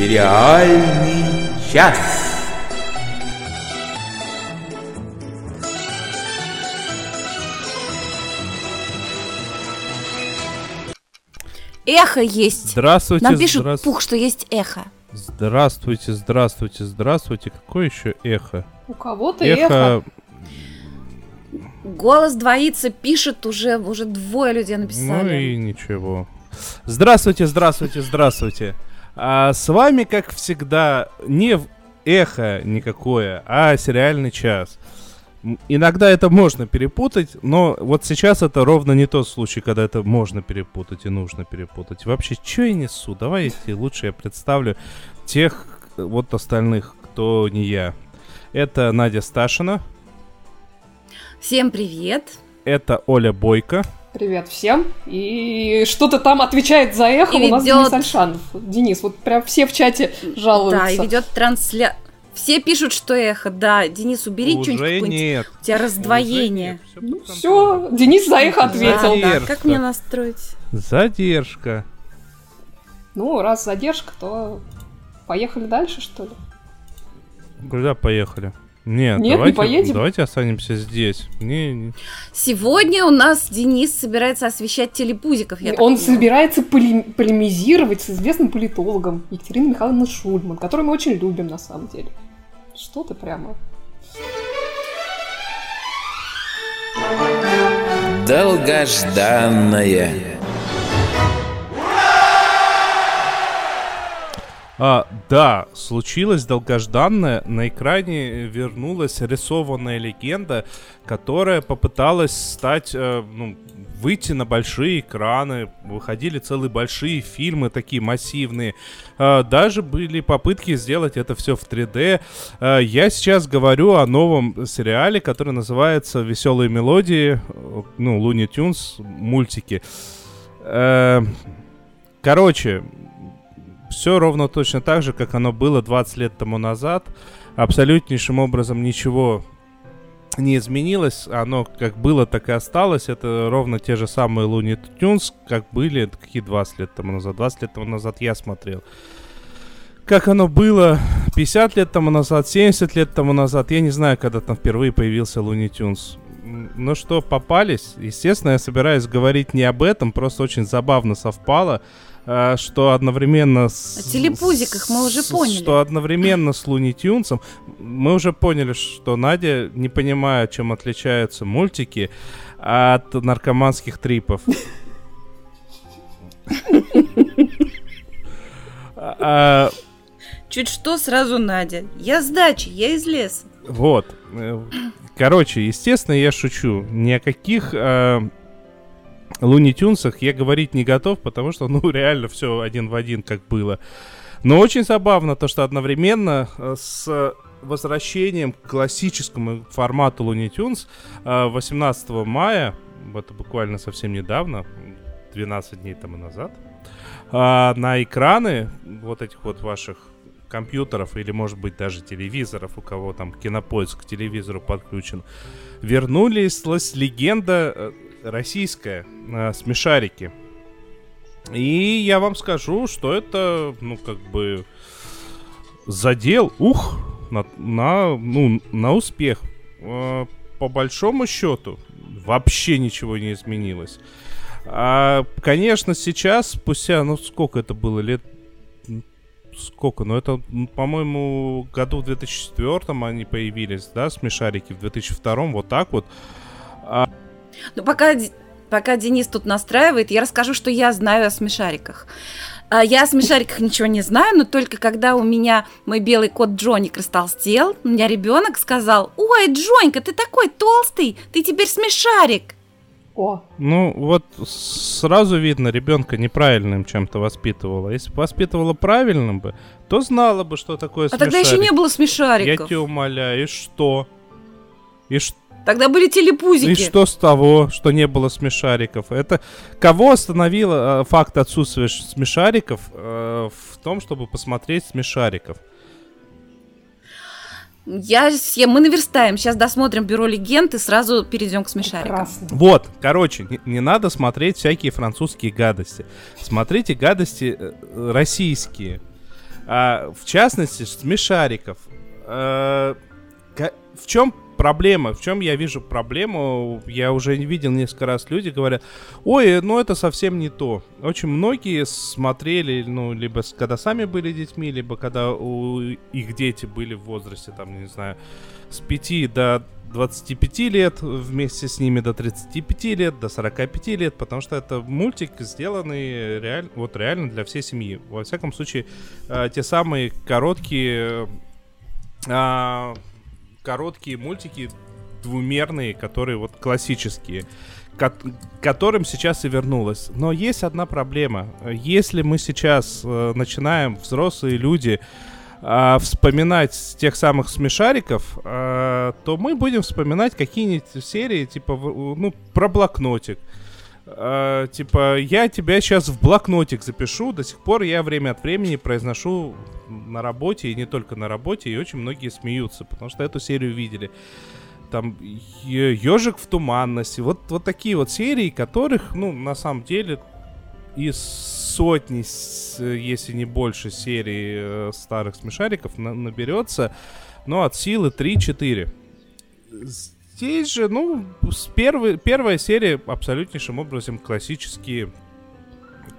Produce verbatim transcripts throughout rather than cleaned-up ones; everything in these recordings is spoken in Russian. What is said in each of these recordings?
Сериальный час. Эхо есть. Здравствуйте. Нам пишут, здра... Пух, что есть эхо. Здравствуйте, здравствуйте, здравствуйте. Какое еще эхо? У кого-то эхо. эхо... Голос двоится, пишет уже, уже двое людей написали. Ну и ничего. Здравствуйте, здравствуйте, здравствуйте. А с вами, как всегда, не эхо никакое, а сериальный час. Иногда это можно перепутать, но вот сейчас это ровно не тот случай, когда это можно перепутать и нужно перепутать. Вообще, что я несу? Давайте лучше я представлю тех вот остальных, кто не я. Это Надя Сташина. Всем привет. Это Оля Бойко. Привет всем. И что-то там отвечает за эхо и у нас ведет... Денис Альшанов. Денис, вот прям все в чате жалуются. Да, и ведет трансляцию. Все пишут, что эхо, да. Денис, убери уже что-нибудь. Нет. У тебя раздвоение. Уже нет. Все, ну, все, Денис за эхо ответил. Да, да. Как мне настроить? Задержка. Ну, раз задержка, то поехали дальше, что ли? Куда поехали? Нет, Нет давайте, не поедем. Давайте останемся здесь. Не, не. Сегодня у нас Денис собирается освещать телепузиков. Я Он собирается полем- полемизировать с известным политологом Екатериной Михайловной Шульман, которую мы очень любим на самом деле. Что-то прямо. Долгожданное. А, да, случилось долгожданное. На экране вернулась рисованная легенда, которая попыталась стать, э, ну, выйти на большие экраны. Выходили целые большие фильмы, такие массивные. Э, даже были попытки сделать это все в три дэ. Э, я сейчас говорю о новом сериале, который называется «Веселые мелодии», ну, Луни Тюнс, мультики. Э, короче... Все ровно точно так же, как оно было двадцать лет тому назад. Абсолютнейшим образом ничего не изменилось. Оно как было, так и осталось. Это ровно те же самые Луни Тюнс, как были, какие двадцать лет тому назад. двадцать лет тому назад я смотрел. Как оно было пятьдесят лет тому назад, семьдесят лет тому назад. Я не знаю, когда там впервые появился Луни Тюнс. Ну что, попались? Естественно, я собираюсь говорить не об этом. Просто очень забавно совпало. Что одновременно с... О телепузиках мы уже поняли. Что одновременно с Луни Тюнсом мы уже поняли, что Надя не понимает, чем отличаются мультики от наркоманских трипов. Чуть что, сразу Надя. Я с дачи, я из леса. Вот. Короче, естественно, я шучу. Ни о каких... Луни Тюнсах я говорить не готов, потому что, ну, реально все один в один, как было. Но очень забавно то, что одновременно с возвращением к классическому формату Луни Тюнс восемнадцатого мая, это буквально совсем недавно, двенадцать дней тому назад, на экраны вот этих вот ваших компьютеров или, может быть, даже телевизоров, у кого там Кинопоиск к телевизору подключен, вернулись легенда... российская, э, «Смешарики». И я вам скажу, что это, ну, как бы задел, ух, на, на, ну, на успех. Э, по большому счету вообще ничего не изменилось. А, конечно, сейчас, спустя, ну, сколько это было, лет... Сколько? Ну, это, по-моему, году в две тысячи четвёртом они появились, да, «Смешарики», в две тысячи втором, вот так вот. А... Ну, пока, пока Денис тут настраивает, я расскажу, что я знаю о смешариках. Я о смешариках ничего не знаю, но только когда у меня мой белый кот Джоник растолстел, у меня ребенок сказал: «Ой, Джонька, ты такой толстый, ты теперь смешарик». О. Ну, вот сразу видно, ребенка неправильным чем-то воспитывала. Если бы воспитывала правильным бы, то знала бы, что такое а смешарик. А тогда еще не было смешариков. Я тебя умоляю, и что? И что? Тогда были телепузики. И что с того, что не было смешариков? Это кого остановило э, факт отсутствия смешариков э, в том, чтобы посмотреть смешариков? Я, я, мы наверстаем. Сейчас досмотрим «Бюро легенд» и сразу перейдем к смешарикам. Прекрасно. Вот, короче, не, не надо смотреть всякие французские гадости. Смотрите гадости э, российские. А, в частности, смешариков. А, в чем проблема? В чем я вижу проблему? Я уже видел несколько раз, люди говорят: ой, ну это совсем не то. Очень многие смотрели, ну, либо когда сами были детьми, либо когда у их дети были в возрасте, там, не знаю, с пяти до двадцати пяти лет, вместе с ними до тридцати пяти лет, до сорока пяти лет, потому что это мультик, сделанный реаль... вот реально для всей семьи. Во всяком случае, те самые короткие... короткие мультики двумерные, которые вот классические, к которым сейчас и вернулась. Но есть одна проблема. Если мы сейчас э, начинаем, взрослые люди, э, вспоминать тех самых смешариков, э, то мы будем вспоминать какие-нибудь серии, типа, ну, про блокнотик. Э, типа, я тебя сейчас в блокнотик запишу. До сих пор я время от времени произношу на работе, и не только на работе, и очень многие смеются, потому что эту серию видели. Там «Ёжик в туманности», вот, вот такие вот серии, которых, ну, на самом деле, из сотни, если не больше, серий старых смешариков на- наберется, ну, от силы три-четыре. Здесь же, ну, с первой, первая серия абсолютнейшим образом классические,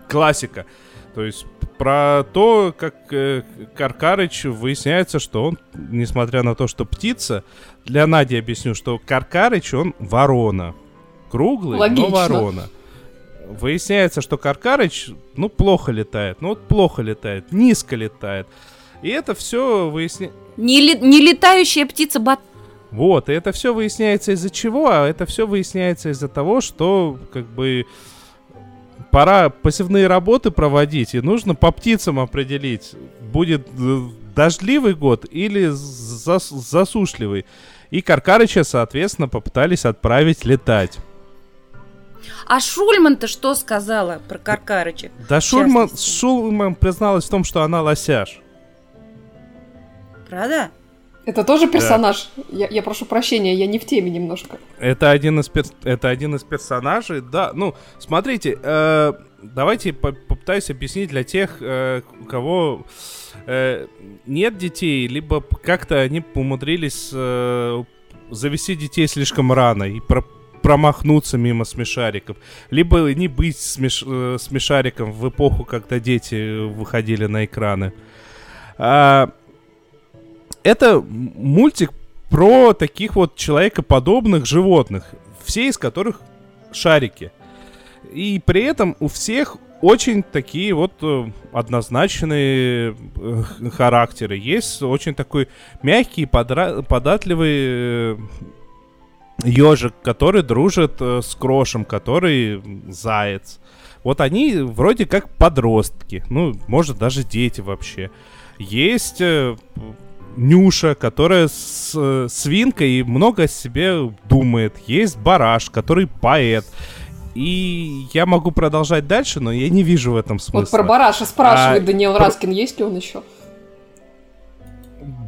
классика. То есть про то, как э, Кар-Карыч, выясняется, что он, несмотря на то, что птица, для Нади объясню, что Кар-Карыч, он ворона. Круглый, логично, но ворона. Выясняется, что Кар-Карыч, ну, плохо летает. Ну, вот плохо летает, низко летает. И это все выясняется... Не, ли... не летающая птица бат. Вот, и это все выясняется из-за чего? А это все выясняется из-за того, что, как бы... пора посевные работы проводить, и нужно по птицам определить, будет дождливый год или зас- засушливый. И Кар-Карыча, соответственно, попытались отправить летать. А Шульман-то что сказала про Кар-Карыча? Да Шульман, Шульман призналась в том, что она лосяш. Правда? Это тоже персонаж? Да. Я, я прошу прощения, я не в теме немножко. Это один из, пер... Это один из персонажей, да. Ну, смотрите, э, давайте по- попытаюсь объяснить для тех, э, у кого э, нет детей, либо как-то они умудрились э, завести детей слишком рано и про... промахнуться мимо смешариков, либо не быть смеш... смешариком в эпоху, когда дети выходили на экраны. А... Это мультик про таких вот человекоподобных животных, все из которых шарики. И при этом у всех очень такие вот однозначные характеры. Есть очень такой мягкий, подра- податливый ёжик, который дружит с Крошем, который заяц. Вот они вроде как подростки, ну, может, даже дети вообще. Есть... Нюша, которая с, э, свинка и много о себе думает. Есть Бараш, который поэт. И я могу продолжать дальше, но я не вижу в этом смысла. Вот про Бараша спрашивает а, Даниил про... Раскин, есть ли он еще?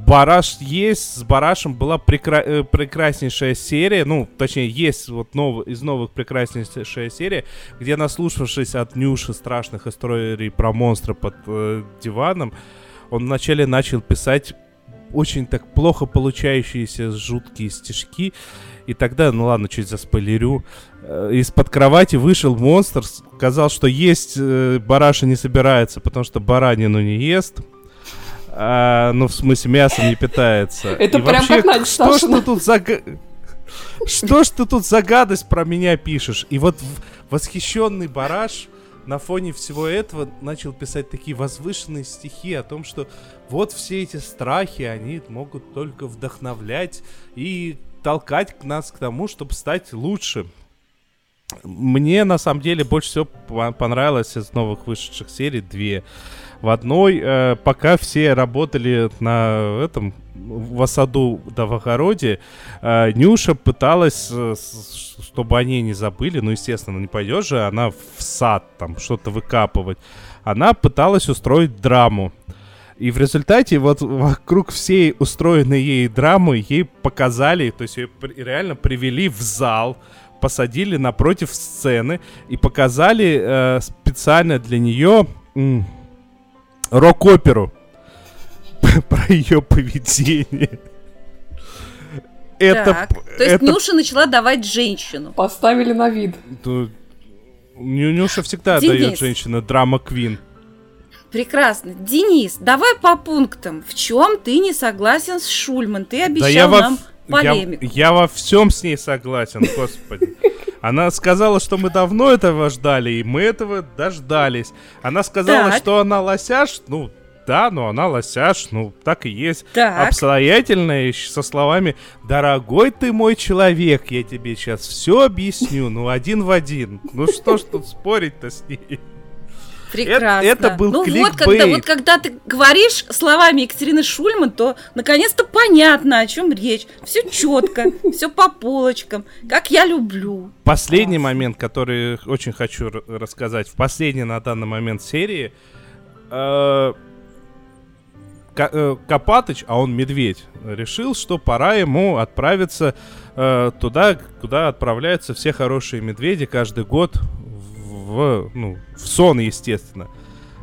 Бараш есть, с Барашем была прекра... прекраснейшая серия, ну, точнее, есть вот нов... из новых прекраснейшая серия, где, наслушавшись от Нюши страшных историй про монстра под э, диваном, он вначале начал писать очень так плохо получающиеся жуткие стишки. И тогда, ну ладно, чуть заспойлерю. Из-под кровати вышел монстр, сказал, что есть бараша не собирается, потому что баранину не ест. А, ну, в смысле, мясом не питается. Это и прям вообще, как надо, что, что тут за... Что ж ты тут за гадость про меня пишешь? И вот восхищенный Бараш на фоне всего этого начал писать такие возвышенные стихи о том, что вот все эти страхи, они могут только вдохновлять и толкать нас к тому, чтобы стать лучше. Мне, на самом деле, больше всего понравилось из новых вышедших серий две. В одной, э, пока все работали на этом, в саду да в огороде, э, Нюша пыталась, э, чтобы они не забыли, ну, естественно, не пойдешь же она в сад там что-то выкапывать. Она пыталась устроить драму. И в результате вот вокруг всей устроенной ей драмы ей показали, то есть ее реально привели в зал, посадили напротив сцены и показали э, специально для нее м- рок-оперу. про ее поведение. Это, так, это... То есть Нюша начала давать женщину. Поставили на вид. Ну, Нюша всегда Денис. дает женщину, драма-квин. Прекрасно. Денис, давай по пунктам. В чем ты не согласен с Шульман? Ты обещал да нам во... полемику. Я, я во всем с ней согласен, господи. Она сказала, что мы давно этого ждали, и мы этого дождались. Она сказала, так. что она лосяш, ну... Да, но она лосяш, ну, так и есть. Так. Обстоятельная, со словами: «Дорогой ты мой человек, я тебе сейчас все объясню». Ну, один в один. Ну, что ж тут спорить-то с ней? Прекрасно. Это, это был ну, кликбейт. Вот когда, вот когда ты говоришь словами Екатерины Шульман, то наконец-то понятно, о чем речь. Все четко, все по полочкам, как я люблю. Последний момент, который очень хочу рассказать. В последней на данный момент серии... Копатыч, а он медведь, решил, что пора ему отправиться э, туда, куда отправляются все хорошие медведи каждый год в, в, ну, в сон, естественно.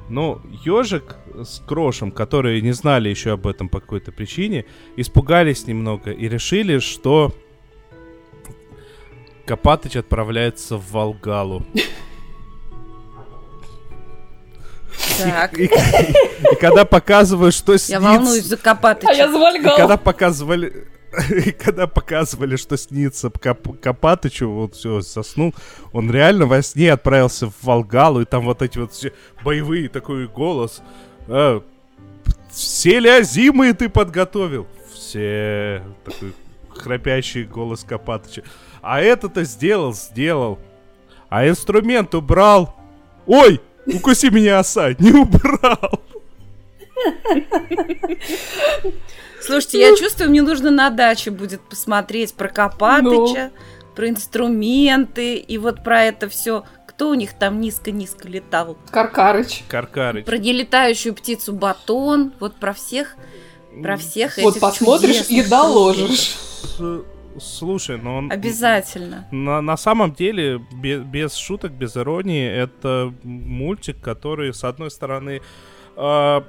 Но ежик с Крошем, которые не знали еще об этом по какой-то причине, испугались немного и решили, что Копатыч отправляется в Волгалу. И, и, и, и когда показывают, что снится... Я волнуюсь за Копатыча. А я завальгал. И когда показывали, и когда показывали, что снится Коп, Копатычу, вот все, заснул, он реально во сне отправился в Волгалу, и там вот эти вот все боевые, такой голос. Э, все лязимые ты подготовил? Все. Такой храпящий голос Копатыча. А это-то сделал, сделал. А инструмент убрал. Ой! Укуси меня, оса, не убрал. Слушайте, я чувствую, мне нужно на даче будет посмотреть про Копатыча, ну. про инструменты и вот про это все. Кто у них там низко-низко летал? Кар-Карыч. Кар-Карыч. Про нелетающую птицу Батон. Вот про всех, про всех вот этих. Вот посмотришь и доложишь. Слушай, но он... Обязательно. На, на самом деле, без, без шуток, без иронии, это мультик, который, с одной стороны, э,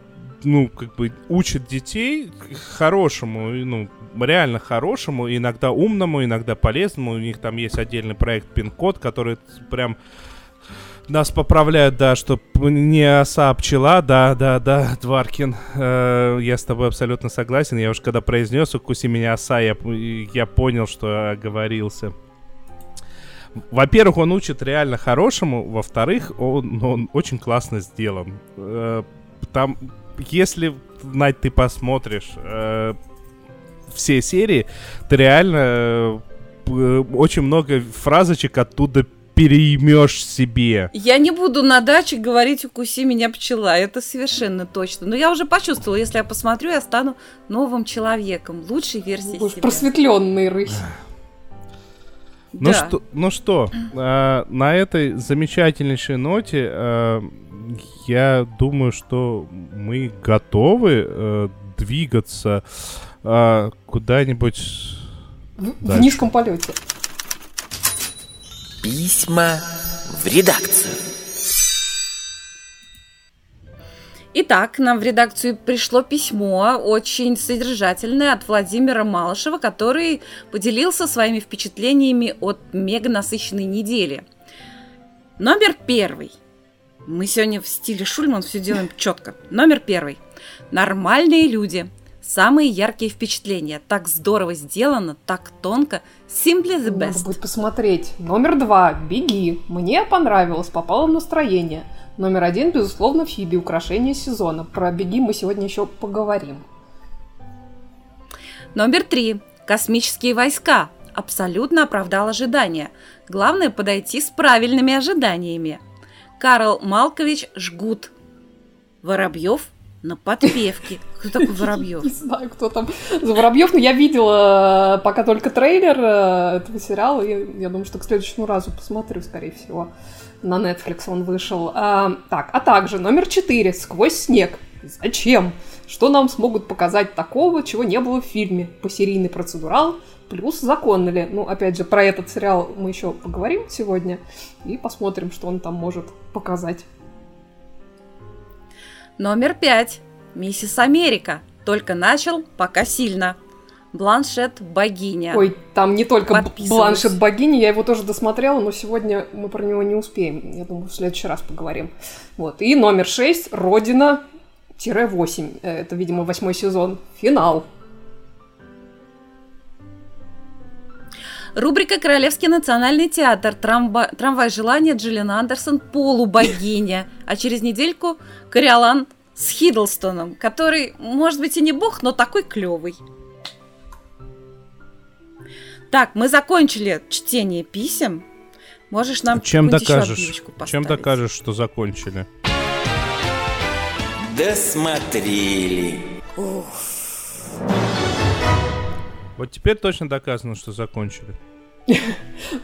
ну, как бы, учит детей хорошему, ну, реально хорошему, иногда умному, иногда полезному. У них там есть отдельный проект «Пин-код», который прям... Нас поправляют, да, что не оса, а пчела, да, да, да, Дваркин, э, я с тобой абсолютно согласен, я уже когда произнес «укуси меня, оса», я, я понял, что оговорился. Во-первых, он учит реально хорошему, во-вторых, он, он очень классно сделан. Э, там, если, Надь, ты посмотришь э, все серии, ты реально э, очень много фразочек оттуда переймешь себе. Я не буду на даче говорить «укуси меня, пчела», это совершенно точно. Но я уже почувствовала, если я посмотрю, я стану новым человеком, лучшей версией Боже, себя. Просветленный рысь. Ну, да. что, ну что, э, на этой замечательнейшей ноте э, я думаю, что мы готовы э, двигаться э, куда-нибудь в, в низком полете. Письма в редакцию. Итак, нам в редакцию пришло письмо, очень содержательное, от Владимира Малышева, который поделился своими впечатлениями от меганасыщенной недели. Номер первый. Мы сегодня в стиле Шульман все делаем четко. Номер первый. Нормальные люди. Самые яркие впечатления. Так здорово сделано, так тонко. Simply the best. Надо будет посмотреть. Номер два. Беги. Мне понравилось, попало в настроение. Номер один, безусловно, Фиби. Украшение сезона. Про Беги мы сегодня еще поговорим. Номер три. Космические войска. Абсолютно оправдал ожидания. Главное, подойти с правильными ожиданиями. Карл Малкович жгут. Воробьёв на подпевке. Кто такой Воробьёв? Не знаю, кто там за Воробьёв, но я видела пока только трейлер этого сериала. Я, я думаю, что к следующему разу посмотрю, скорее всего. На Netflix он вышел. А, так, а также номер четыре. Сквозь снег. Зачем? Что нам смогут показать такого, чего не было в фильме? Посерийный процедурал плюс законно ли? Ну, опять же, про этот сериал мы еще поговорим сегодня и посмотрим, что он там может показать. Номер пять. Миссис Америка. Только начал, пока сильно. Бланшет богиня. Ой, там не только Бланшет богиня, я его тоже досмотрела, но сегодня мы про него не успеем. Я думаю, в следующий раз поговорим. Вот. И номер шесть, Родина-восемь. Это, видимо, восьмой сезон. Финал. Рубрика «Королевский национальный театр». Трамба... Трамвай желания, Джиллиан Андерсон, полубогиня. А через недельку Кориолан с Хиддлстоном, который, может быть, и не бог, но такой клевый. Так, мы закончили чтение писем. Можешь нам чем докажешь? Еще отбивочку поставить. Чем докажешь, что закончили? Досмотрели. Уф. Вот теперь точно доказано, что закончили.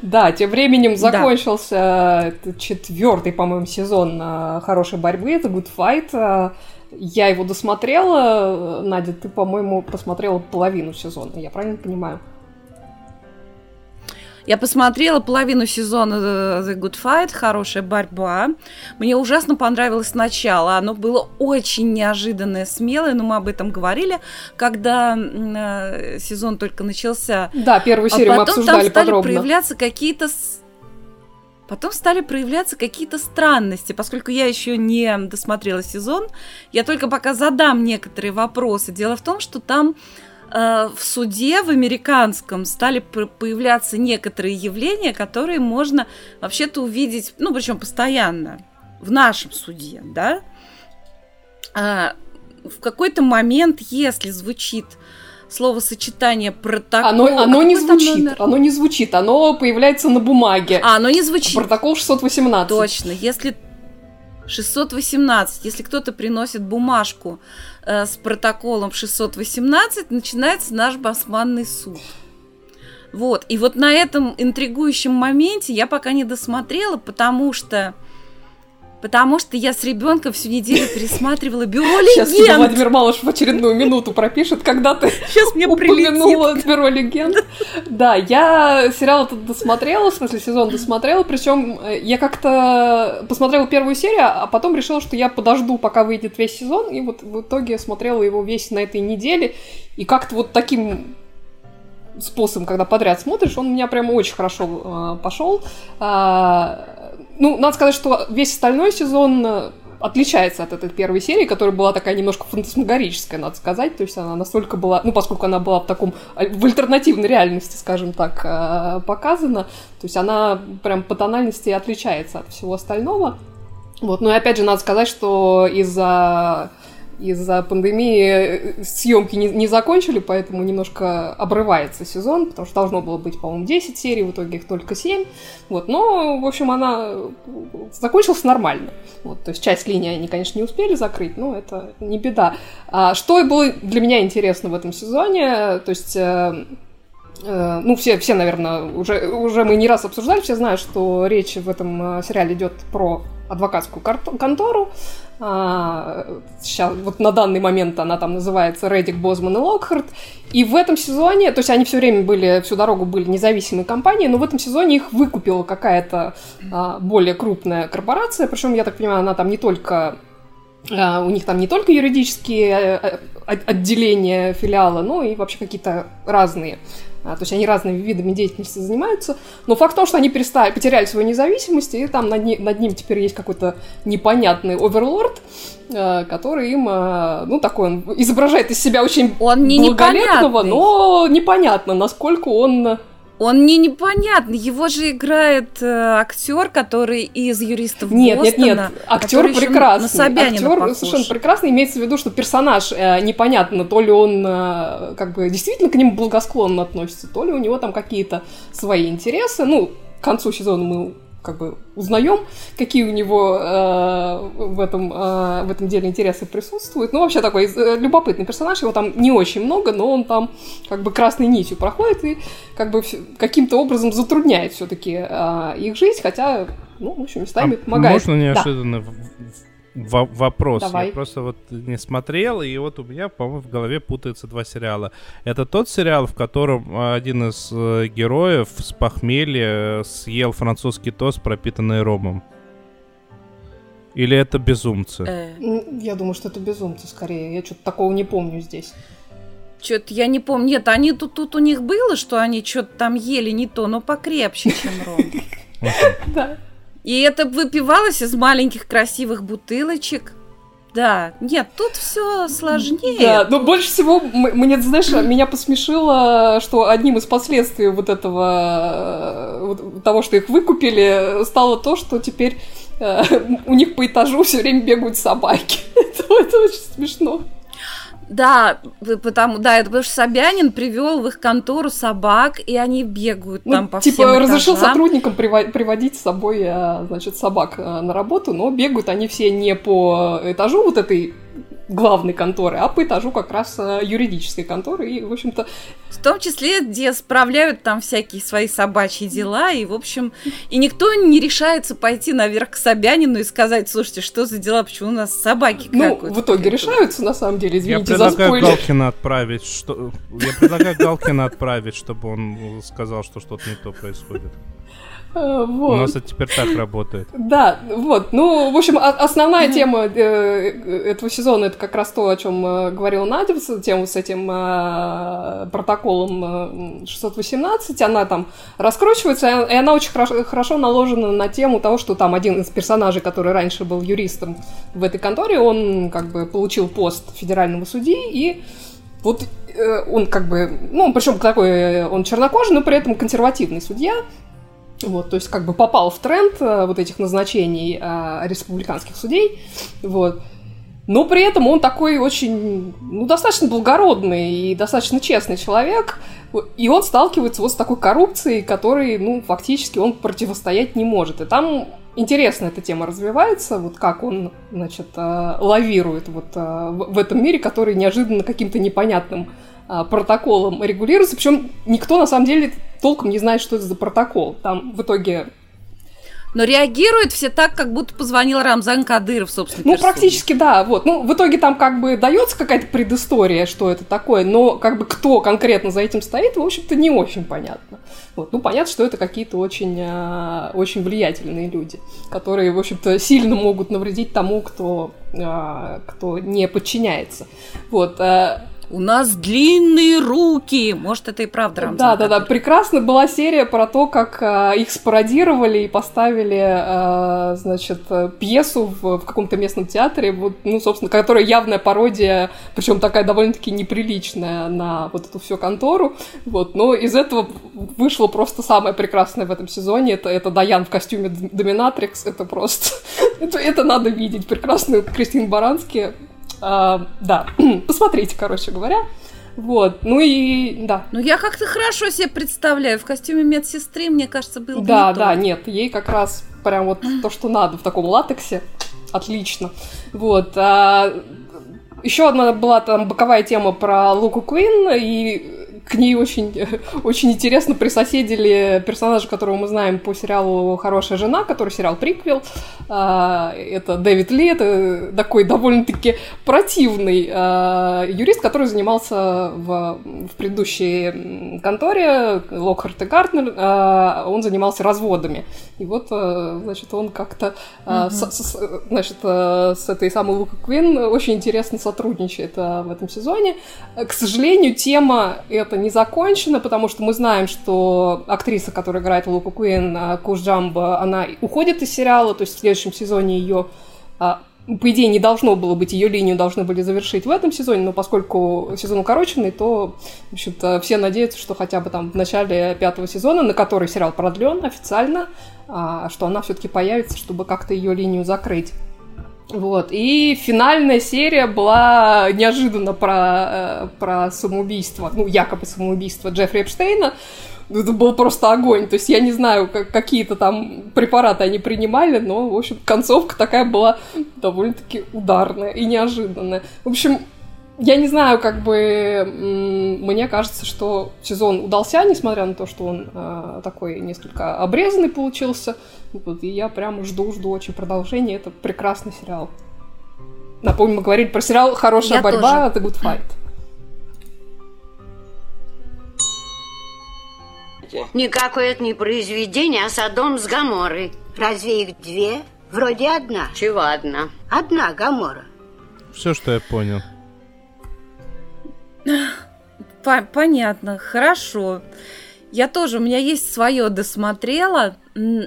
Да, тем временем закончился четвертый, по-моему, сезон «Хорошей борьбы». Это «Good Fight». Я его досмотрела. Надя, ты, по-моему, посмотрела половину сезона. Я правильно понимаю? Я посмотрела половину сезона The Good Fight, «Хорошая борьба». Мне ужасно понравилось начало. Оно было очень неожиданное, смелое, но мы об этом говорили, когда э, сезон только начался. Да, первую серию а мы обсуждали подробно. Потом там стали проявляться какие-то... Потом стали проявляться какие-то странности. Поскольку я еще не досмотрела сезон, я только пока задам некоторые вопросы. Дело в том, что там... в суде в американском стали появляться некоторые явления, которые можно вообще-то увидеть, ну, причем постоянно, в нашем суде, да. А в какой-то момент, если звучит словосочетание протокол... Оно, оно не звучит, номер? оно не звучит, оно появляется на бумаге. А, оно не звучит. Протокол шестьсот восемнадцать. Точно, если... шестьсот восемнадцать. Если кто-то приносит бумажку э, с протоколом шестьсот восемнадцать, начинается наш басманный суд. Вот. И вот на этом интригующем моменте я пока не досмотрела, потому что, потому что я с ребенком всю неделю пересматривала «Бюро легенд». Сейчас Владимир Малышев в очередную минуту пропишет, когда ты Сейчас мне упомянула прилетит. «Бюро легенд». Да, я сериал этот досмотрела, в смысле сезон досмотрела, причем я как-то посмотрела первую серию, а потом решила, что я подожду, пока выйдет весь сезон, и вот в итоге смотрела его весь на этой неделе, и как-то вот таким... способом, когда подряд смотришь, он у меня прям очень хорошо э, пошел. А, ну, надо сказать, что весь остальной сезон отличается от этой первой серии, которая была такая немножко фантасмагорическая, надо сказать. То есть она настолько была, ну, поскольку она была в таком, в альтернативной реальности, скажем так, э, показана, то есть она прям по тональности отличается от всего остального. Вот. Ну и опять же, надо сказать, что из-за... Из-за пандемии съемки не, не закончили, поэтому немножко обрывается сезон, потому что должно было быть, по-моему, десять серий, в итоге их только семь. Вот, но, в общем, она закончилась нормально. Вот, то есть часть линии они, конечно, не успели закрыть, но это не беда. А, что и было для меня интересно в этом сезоне, то есть... Ну, все, все наверное, уже, уже мы не раз обсуждали, все знают, что речь в этом сериале идет про адвокатскую контору. Сейчас, вот на данный момент она там называется «Реддик, Бозман и Локхарт». И в этом сезоне, то есть они все время были, всю дорогу были независимой компанией, но в этом сезоне их выкупила какая-то более крупная корпорация. Причем, я так понимаю, она там не только... У них там не только юридические отделения, филиалы, но и вообще какие-то разные. То есть они разными видами деятельности занимаются. Но факт в том, что они перестали, потеряли свою независимость, и там над, ни, над ним теперь есть какой-то непонятный оверлорд, который им, ну, такой, он изображает из себя очень он не благолепного, непонятный. Но непонятно, насколько он... Он не непонятный, его же играет э, актер, который из «Юристов Бостона». Нет, нет, нет, актер прекрасный, актер похож. Совершенно прекрасный, имеется в виду, что персонаж э, непонятно, то ли он э, как бы действительно к нему благосклонно относится, то ли у него там какие-то свои интересы, ну, к концу сезона мы как бы узнаем, какие у него э, в, этом, э, в этом деле интересы присутствуют. Ну, вообще такой э, любопытный персонаж, его там не очень много, но он там как бы красной нитью проходит и как бы каким-то образом затрудняет все-таки э, их жизнь, хотя, ну, в общем, местами а помогает. Можно неожиданно да. в- в- вопрос? Давай. Я просто вот не смотрел, и вот у меня, по-моему, в голове путаются два сериала. Это тот сериал, в котором один из героев с похмелья съел французский тост, пропитанный ромом. Или это безумцы? Э. Я думаю, что это безумцы скорее. Я что-то такого не помню здесь. Что-то я не помню. Нет, они тут, тут у них было, что они что-то там ели не то, но покрепче, чем ром. Да. И это выпивалось из маленьких красивых бутылочек. Да, нет, тут все сложнее. Да, но больше всего, мне, знаешь, меня посмешило, что одним из последствий вот этого, вот того, что их выкупили, стало то, что теперь э, у них по этажу все время бегают собаки. это, это очень смешно. Да, потому, да, это потому что Собянин привел в их контору собак, и они бегают ну, там по типа всем этажам. Типа разрешил сотрудникам приводить с собой, значит, собак на работу, но бегают они все не по этажу вот этой главной конторы, а по этажу как раз юридической конторы, и, в общем-то... В том числе, где справляют там всякие свои собачьи дела, и, в общем, и никто не решается пойти наверх к Собянину и сказать, слушайте, что за дела, почему у нас собаки какают? Ну, в итоге решаются, на самом деле, извините за спойлер. Я предлагаю Галкина отправить, что... Я предлагаю Галкина отправить, чтобы он сказал, что что-то не то происходит. Вот. У нас это теперь так работает. Да, вот. Ну, в общем, основная тема этого сезона — это как раз то, о чем говорила Надя, тема с этим протоколом шестьсот восемнадцать. Она там раскручивается, и она очень хорошо наложена на тему того, что там один из персонажей, который раньше был юристом в этой конторе, он как бы получил пост федерального судьи, и вот он как бы... Ну, причем такой он чернокожий, но при этом консервативный судья. Вот, то есть как бы попал в тренд а, вот этих назначений а, республиканских судей, вот. Но при этом он такой очень, ну, достаточно благородный и достаточно честный человек, и он сталкивается вот с такой коррупцией, которой, ну, фактически он противостоять не может. И там интересно эта тема развивается, вот как он, значит, лавирует вот в этом мире, который неожиданно каким-то непонятным протоколом регулируется, причем никто на самом деле толком не знает, что это за протокол. Там в итоге... Но реагируют все так, как будто позвонил Рамзан Кадыров, собственно. Ну, персоне. Практически, да. Вот. Ну, в итоге там как бы дается какая-то предыстория, что это такое, но как бы кто конкретно за этим стоит, в общем-то, не очень понятно. Вот. Ну, понятно, что это какие-то очень, очень влиятельные люди, которые, в общем-то, сильно могут навредить тому, кто, кто не подчиняется. Вот. У нас длинные руки. Может, это и правда Рамзан. Да, да, да. Прекрасно была серия про то, как а, их спародировали и поставили, а, значит, пьесу в, в каком-то местном театре, вот, ну, собственно, которая явная пародия, причем такая довольно-таки неприличная на вот эту всю контору. Вот. Но из этого вышло просто самое прекрасное в этом сезоне. Это, это Даян в костюме Доминатрикс. Это просто... это, это надо видеть. Прекрасную Кристину Барански. Uh, да, посмотрите, короче говоря. Вот, ну и да. Ну я как-то хорошо себе представляю. В костюме медсестры, мне кажется, было бы да, не да, то. Нет, ей как раз прям вот то, что надо в таком латексе. Отлично. Вот. uh, Еще одна была там боковая тема про Луку Квин, и к ней очень, очень интересно присоседили персонажа, которого мы знаем по сериалу «Хорошая жена», который сериал-приквел. Это Дэвид Ли, это такой довольно-таки противный юрист, который занимался в, в предыдущей конторе Локхарт и Гартнер, он занимался разводами. И вот, значит, он как-то mm-hmm. с, с, значит, с этой самой Лукой Квин очень интересно сотрудничает в этом сезоне. К сожалению, тема эта не закончена, потому что мы знаем, что актриса, которая играет Луку Куин, Куш Джамба, она уходит из сериала, то есть в следующем сезоне ее, по идее, не должно было быть, ее линию должны были завершить в этом сезоне, но поскольку сезон укороченный, то, в общем-то, все надеются, что хотя бы там в начале пятого сезона, на который сериал продлен официально, что она все-таки появится, чтобы как-то ее линию закрыть. Вот. И финальная серия была неожиданно про, про самоубийство, ну, якобы самоубийство Джеффри Эпштейна. Это был просто огонь. То есть я не знаю, как, какие-то там препараты они принимали, но, в общем, концовка такая была довольно-таки ударная и неожиданная. В общем, я не знаю, как бы... Мне кажется, что сезон удался, несмотря на то, что он э, такой несколько обрезанный получился. Вот, и я прямо жду-жду очень продолжения. Это прекрасный сериал. Напомню, мы говорили про сериал «Хорошая я борьба» тоже. The Good Fight. Никакое это не произведение, а Содом с Гоморрой. Разве их две? Вроде одна. Чего одна? Одна Гамора. Все, что я понял. Понятно, хорошо. Я тоже, у меня есть свое досмотрела.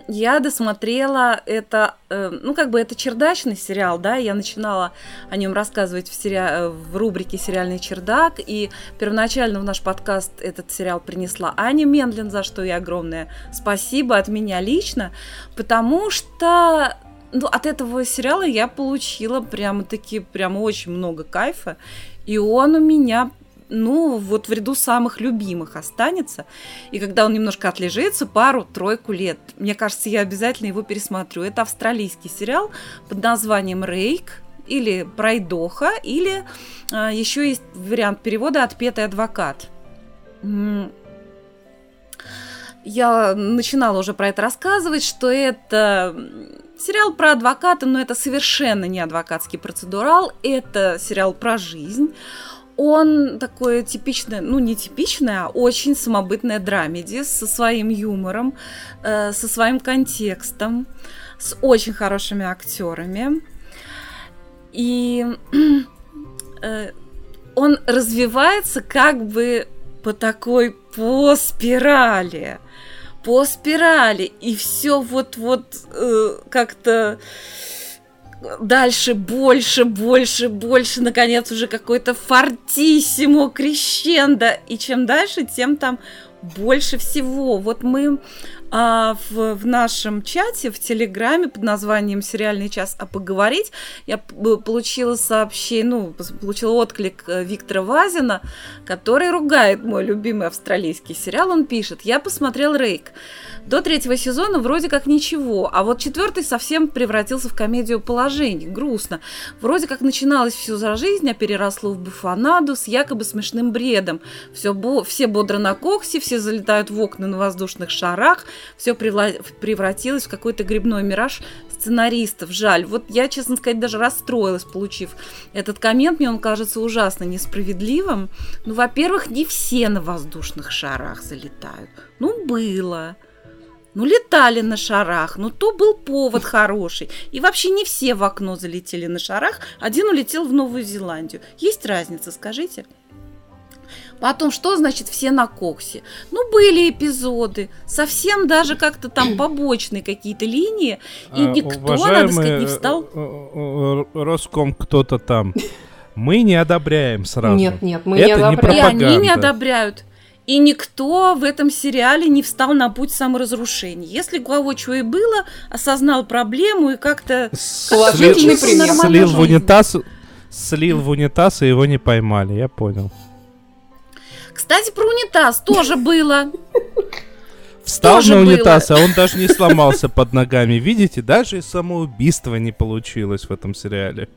Я досмотрела это, ну как бы это чердачный сериал, да, я начинала о нем рассказывать в, сери... в рубрике «Сериальный чердак», и первоначально в наш подкаст этот сериал принесла Аня Мендлин, за что ей огромное спасибо от меня лично, потому что... Ну, от этого сериала я получила прямо-таки, прямо очень много кайфа, и он у меня, ну, вот в ряду самых любимых останется, и когда он немножко отлежится, пару-тройку лет, мне кажется, я обязательно его пересмотрю. Это австралийский сериал под названием «Рейк», или «Пройдоха», или а, еще есть вариант перевода «Отпетый адвокат». Я начинала уже про это рассказывать, что это... Сериал про адвоката, но это совершенно не адвокатский процедурал, это сериал про жизнь. Он такое типичное, ну не типичное, а очень самобытное драмеди со своим юмором, э, со своим контекстом, с очень хорошими актерами. И э, он развивается как бы по такой, по спирали. По спирали, и все вот-вот э, как-то дальше больше, больше, больше, наконец уже какой-то фортиссимо, крещендо, и чем дальше, тем там больше всего. Вот мы а, в, в нашем чате, в Телеграме под названием «Сериальный час, а поговорить» я получила сообщение, ну, получила отклик Виктора Вазина, который ругает мой любимый австралийский сериал. Он пишет: «Я посмотрел «Рейк». До третьего сезона вроде как ничего, а вот четвертый совсем превратился в комедию положений. Грустно. Вроде как начиналось все за жизнь, а переросло в буфонаду с якобы смешным бредом. Все, бо- все бодро на коксе, все залетают в окна на воздушных шарах, все превла- превратилось в какой-то грибной мираж сценаристов. Жаль. Вот я, честно сказать, даже расстроилась, получив этот коммент. Мне он кажется ужасно несправедливым. Ну, во-первых, не все на воздушных шарах залетают. Ну, было... Ну, летали на шарах, но то был повод хороший. И вообще не все в окно залетели на шарах. Один улетел в Новую Зеландию. Есть разница, скажите? Потом, что значит все на коксе? Ну, были эпизоды, совсем даже как-то там побочные какие-то линии, и никто, надо сказать, не встал. Роском кто-то там. Мы не одобряем сразу. Нет, нет, мы не одобряем. И они не одобряют. И никто в этом сериале не встал на путь саморазрушения. Если главой чего и было, осознал проблему и как-то... Слил, слил, в унитаз, слил в унитаз, и его не поймали, я понял. Кстати, про унитаз тоже было. Встал на унитаз, а он даже не сломался под ногами. Видите, даже самоубийство не получилось в этом сериале.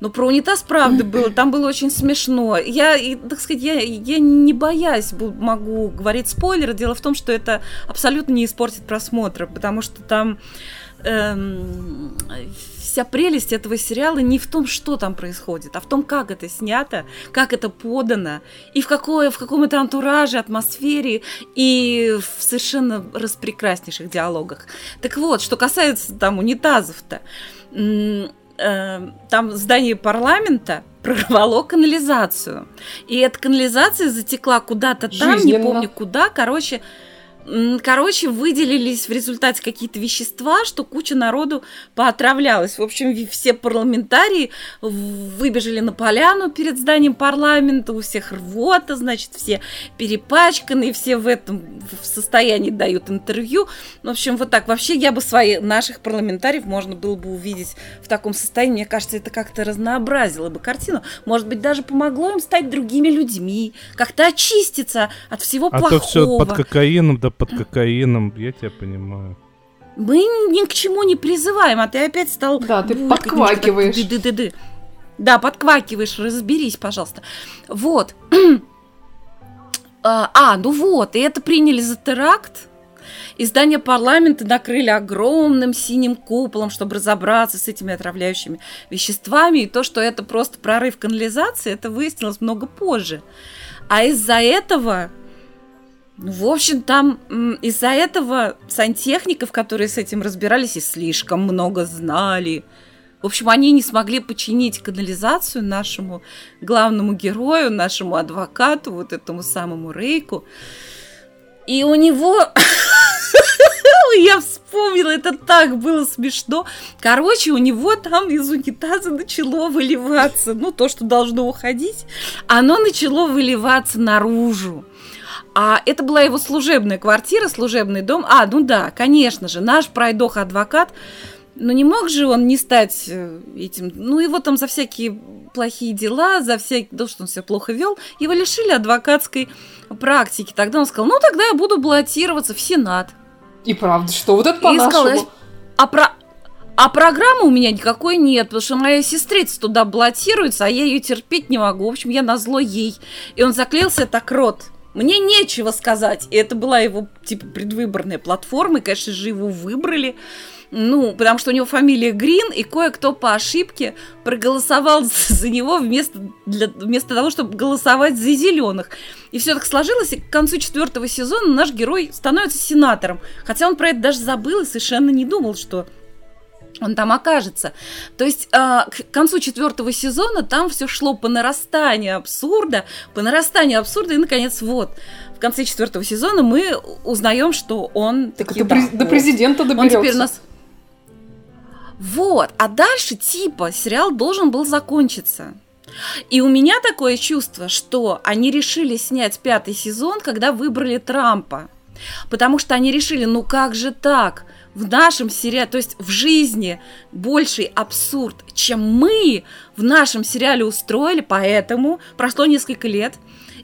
Но про унитаз, правда, было, там было очень смешно. Я, так сказать, я, я не боясь могу говорить спойлеры. Дело в том, что это абсолютно не испортит просмотра, потому что там эм, вся прелесть этого сериала не в том, что там происходит, а в том, как это снято, как это подано, и в, какое, в каком это антураже, атмосфере, и в совершенно распрекраснейших диалогах. Так вот, что касается там унитазов-то... М- там в здании парламента прорвало канализацию. И эта канализация затекла куда-то там, жизненно. Не помню куда. Короче, короче, выделились в результате какие-то вещества, что куча народу поотравлялась. В общем, все парламентарии выбежали на поляну перед зданием парламента, у всех рвота, значит, все перепачканы, все в этом в состоянии дают интервью. В общем, вот так. Вообще, я бы своих, наших парламентариев можно было бы увидеть в таком состоянии. Мне кажется, это как-то разнообразило бы картину. Может быть, даже помогло им стать другими людьми, как-то очиститься от всего а плохого. А то все под кокаином, да под кокаином, я тебя понимаю. Мы ни к чему не призываем, а ты опять стал... Да, ты булькать, подквакиваешь. Ды-ды-ды-ды. Да, подквакиваешь, разберись, пожалуйста. Вот. А, ну вот, и это приняли за теракт. И здание парламента накрыли огромным синим куполом, чтобы разобраться с этими отравляющими веществами. И то, что это просто прорыв канализации, это выяснилось много позже. А из-за этого... Ну, в общем, там м- из-за этого сантехников, которые с этим разбирались, и слишком много знали. В общем, они не смогли починить канализацию нашему главному герою, нашему адвокату, вот этому самому Рейку. И у него... Я вспомнила, это так было смешно. Короче, у него там из унитаза начало выливаться. Ну, то, что должно уходить, оно начало выливаться наружу. А это была его служебная квартира, служебный дом. А, ну да, конечно же, наш пройдоха-адвокат. Но не мог же он не стать этим... Ну, его там за всякие плохие дела, за всякие... Да, что он себя плохо вел. Его лишили адвокатской практики. Тогда он сказал, ну, тогда я буду баллотироваться в Сенат. И правда, что вот это по-нашему. А, про... а программы у меня никакой нет, потому что моя сестрица туда баллотируется, а я ее терпеть не могу. В общем, я назло ей. И он заклеился так рот. Мне нечего сказать. И это была его, типа, предвыборная платформа. И, конечно же, его выбрали. Ну, потому что у него фамилия Грин, и кое-кто по ошибке проголосовал за него вместо, для, вместо того, чтобы голосовать за зеленых. И все так сложилось, и к концу четвертого сезона наш герой становится сенатором. Хотя он про это даже забыл и совершенно не думал, что он там окажется. То есть к концу четвертого сезона там все шло по нарастанию абсурда, по нарастанию абсурда, и, наконец, вот... В конце четвертого сезона мы узнаем, что он... Так таки, это да, през- вот, до президента доберется. Он теперь нас... Вот, а дальше типа сериал должен был закончиться. И у меня такое чувство, что они решили снять пятый сезон, когда выбрали Трампа. Потому что они решили, ну как же так? В нашем сериале, то есть в жизни больший абсурд, чем мы в нашем сериале устроили, поэтому прошло несколько лет,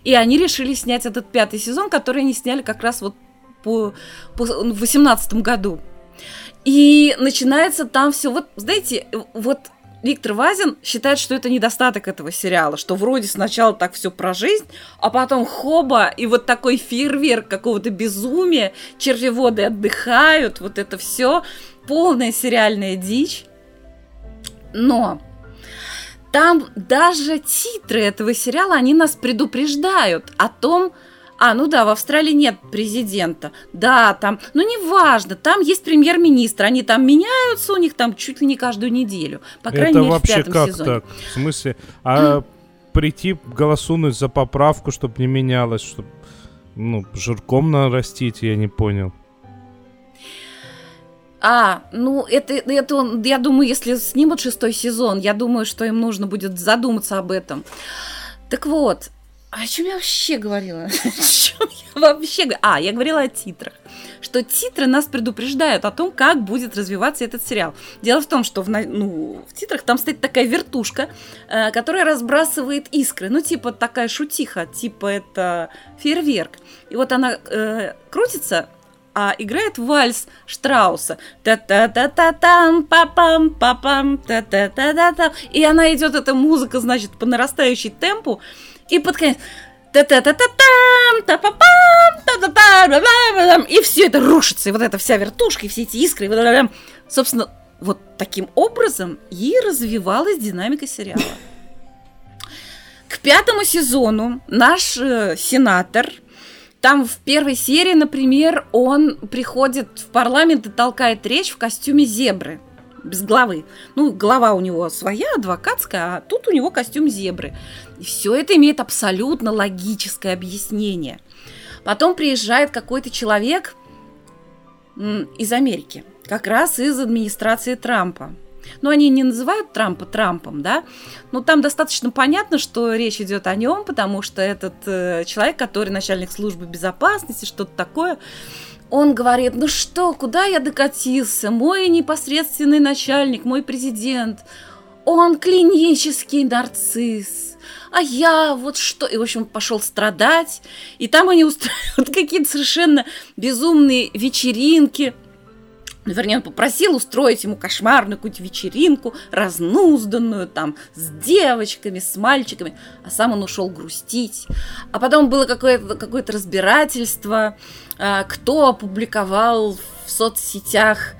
и они решили снять этот пятый сезон, который они сняли как раз вот по, по, в восемнадцатом году. И начинается там все. Вот, знаете, вот Виктор Вазин считает, что это недостаток этого сериала, что вроде сначала так все про жизнь, а потом хоба, и вот такой фейерверк какого-то безумия, червеводы отдыхают, вот это все, полная сериальная дичь. Но... Там даже титры этого сериала, они нас предупреждают о том... А, ну да, в Австралии нет президента. Да, там... Ну, неважно, там есть премьер-министр. Они там меняются, у них там чуть ли не каждую неделю. По крайней это мере, в пятом сезоне. Это вообще как так? В смысле? А mm. прийти голосунуть за поправку, чтобы не менялось, чтобы... Ну, жирком нарастить, я не понял. А, ну, это, это, я думаю, если снимут шестой сезон, я думаю, что им нужно будет задуматься об этом. Так вот, о чем я вообще говорила? О чем я вообще говорила? А, я говорила о титрах. Что титры нас предупреждают о том, как будет развиваться этот сериал. Дело в том, что в, ну, в титрах там стоит такая вертушка, э, которая разбрасывает искры. Ну, типа такая шутиха, типа это фейерверк. И вот она э, крутится... А играет вальс Штрауса. Та-та-та-та-там, па-пам, па-пам, та-та-та-та-там. И она идет, эта музыка, значит, по нарастающей темпу. И под конец та-та-та-та-там, та-па-пам, та-та-та-та-там. И все это рушится. И вот эта вся вертушка, и все эти искры. И... Собственно, вот таким образом и развивалась динамика сериала. К пятому сезону наш э, сенатор... Там в первой серии, например, он приходит в парламент и толкает речь в костюме зебры, без головы. Ну, голова у него своя, адвокатская, а тут у него костюм зебры. И все это имеет абсолютно логическое объяснение. Потом приезжает какой-то человек из Америки, как раз из администрации Трампа. Но они не называют Трампа Трампом, да? Но там достаточно понятно, что речь идет о нем, потому что этот э, человек, который начальник службы безопасности, что-то такое, он говорит, ну что, куда я докатился? Мой непосредственный начальник, мой президент, он клинический нарцисс, а я вот что... И, в общем, пошел страдать, и там они устраивают какие-то совершенно безумные вечеринки. Вернее, он попросил устроить ему кошмарную какую-то вечеринку, разнузданную там, с девочками, с мальчиками, а сам он ушел грустить. А потом было какое-то, какое-то разбирательство, кто опубликовал в соцсетях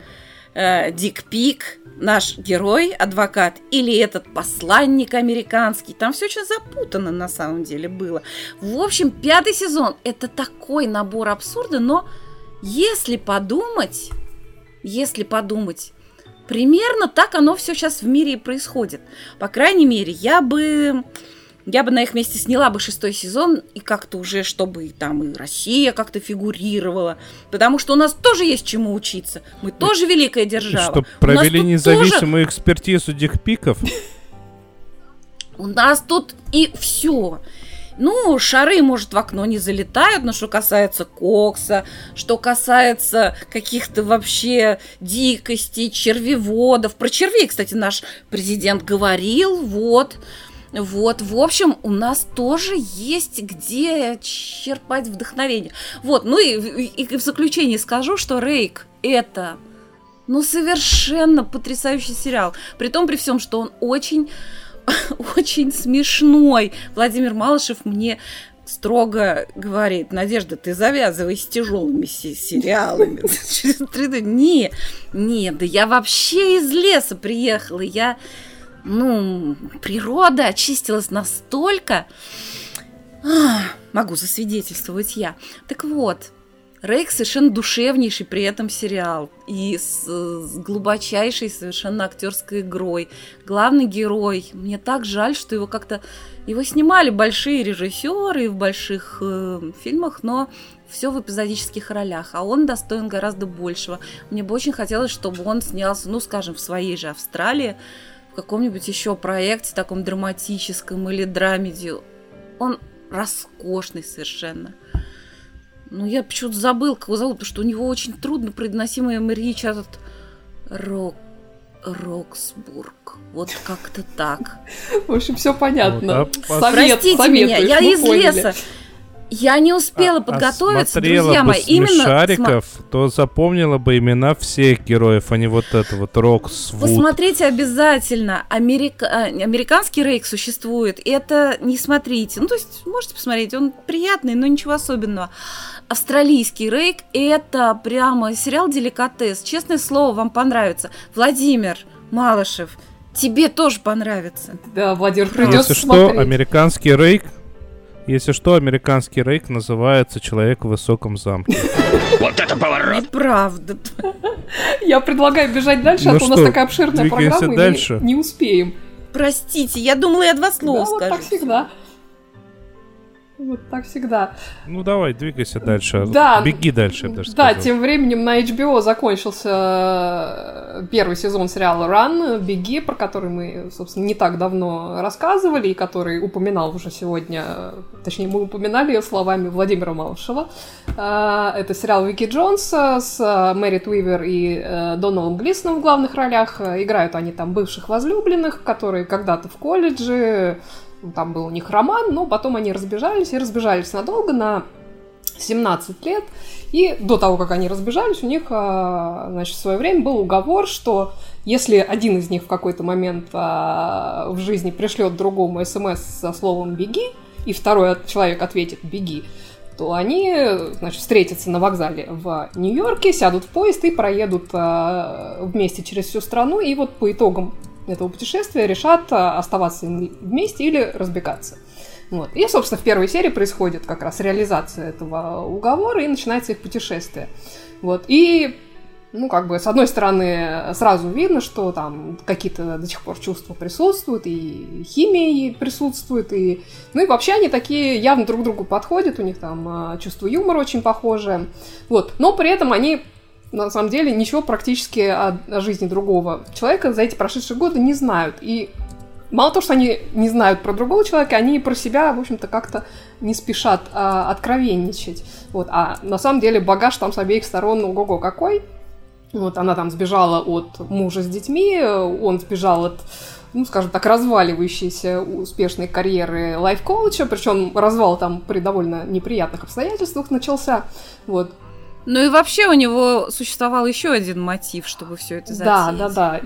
э, Дик Пик, наш герой, адвокат, или этот посланник американский. Там все очень запутано на самом деле было. В общем, пятый сезон – это такой набор абсурда, но если подумать, если подумать, примерно так оно все сейчас в мире и происходит. По крайней мере, я бы... Я бы на их месте сняла бы шестой сезон, и как-то уже, чтобы там и Россия как-то фигурировала. Потому что у нас тоже есть чему учиться. Мы тоже великая держава. Чтобы провели независимую тоже... экспертизу дикпиков. У нас тут и все. Ну, шары, может, в окно не залетают, но что касается кокса, что касается каких-то вообще дикостей, червеводов. Про червей, кстати, наш президент говорил, вот... Вот, в общем, у нас тоже есть где черпать вдохновение. Вот, ну и, и в заключение скажу, что Рейк – это, ну, совершенно потрясающий сериал. При том, при всем, что он очень, очень смешной. Владимир Малышев мне строго говорит: Надежда, ты завязывай с тяжелыми сериалами. Через три дня. Не, не, да я вообще из леса приехала, я... Ну, природа очистилась настолько... А, могу засвидетельствовать я. Так вот, Рейк совершенно душевнейший при этом сериал. И с, с глубочайшей совершенно актерской игрой. Главный герой. Мне так жаль, что его как-то... Его снимали большие режиссеры в больших э, фильмах, но все в эпизодических ролях. А он достоин гораздо большего. Мне бы очень хотелось, чтобы он снялся, ну, скажем, в своей же Австралии, в каком-нибудь еще проекте таком драматическом или драмеди. Он роскошный совершенно. Ну, я почему-то забыл, как его зовут, потому что у него очень трудно произносимая речь этот Рок... Роксбург. Вот как-то так. В общем, все понятно. Простите меня, я из леса. Я не успела а, подготовиться, друзья мои. Если смешариков, см... то запомнила бы имена всех героев, а не вот это вот Роксвуд. Посмотрите обязательно. Америка... Американский Рейк существует. Это не смотрите. Ну, то есть, можете посмотреть. Он приятный, но ничего особенного. Австралийский Рейк – это прямо сериал деликатес. Честное слово, вам понравится. Владимир Малышев, тебе тоже понравится. Да, Владимир, придется Если смотреть. Что, американский Рейк. Если что, американский Рейк называется «Человек в высоком замке». Вот это поворот! Неправда. Я предлагаю бежать дальше, а то у нас такая обширная программа, и мы не успеем. Простите, я думала, я два слова скажу. Да, вот так всегда. Вот так всегда. Ну давай, двигайся дальше. Да, беги дальше, я даже скажу. Да, тем временем на эйч би о закончился первый сезон сериала «Ран», «Беги», про который мы, собственно, не так давно рассказывали, и который упоминал уже сегодня, точнее, мы упоминали ее словами Владимира Малышева. Это сериал Вики Джонса с Мэрит Уивер и Доналом Глисоном в главных ролях. Играют они там бывших возлюбленных, которые когда-то в колледже... Там был у них роман, но потом они разбежались, и разбежались надолго, на семнадцать лет. И до того, как они разбежались, у них, значит, в свое время был уговор, что если один из них в какой-то момент в жизни пришлет другому смс со словом «беги», и второй человек ответит «беги», то они, значит, встретятся на вокзале в Нью-Йорке, сядут в поезд и проедут вместе через всю страну. И вот по итогам этого путешествия решат оставаться вместе или разбегаться. Вот. И, собственно, в первой серии происходит как раз реализация этого уговора, и начинается их путешествие. Вот. И, ну, как бы, с одной стороны, сразу видно, что там какие-то до сих пор чувства присутствуют, и химия присутствует, и... Ну, и вообще они такие явно друг к другу подходят, у них там чувство юмора очень похожее. Вот. Но при этом они... на самом деле, ничего практически о, о жизни другого человека за эти прошедшие годы не знают. И мало того, что они не знают про другого человека, они и про себя, в общем-то, как-то не спешат а, откровенничать. Вот. А на самом деле багаж там с обеих сторон ого-го какой. Вот она там сбежала от мужа с детьми, он сбежал от, ну, скажем так, разваливающейся успешной карьеры лайф-коуча, причем развал там при довольно неприятных обстоятельствах начался. Вот. Ну и вообще у него существовал еще один мотив, чтобы все это затеять. Да, да, да.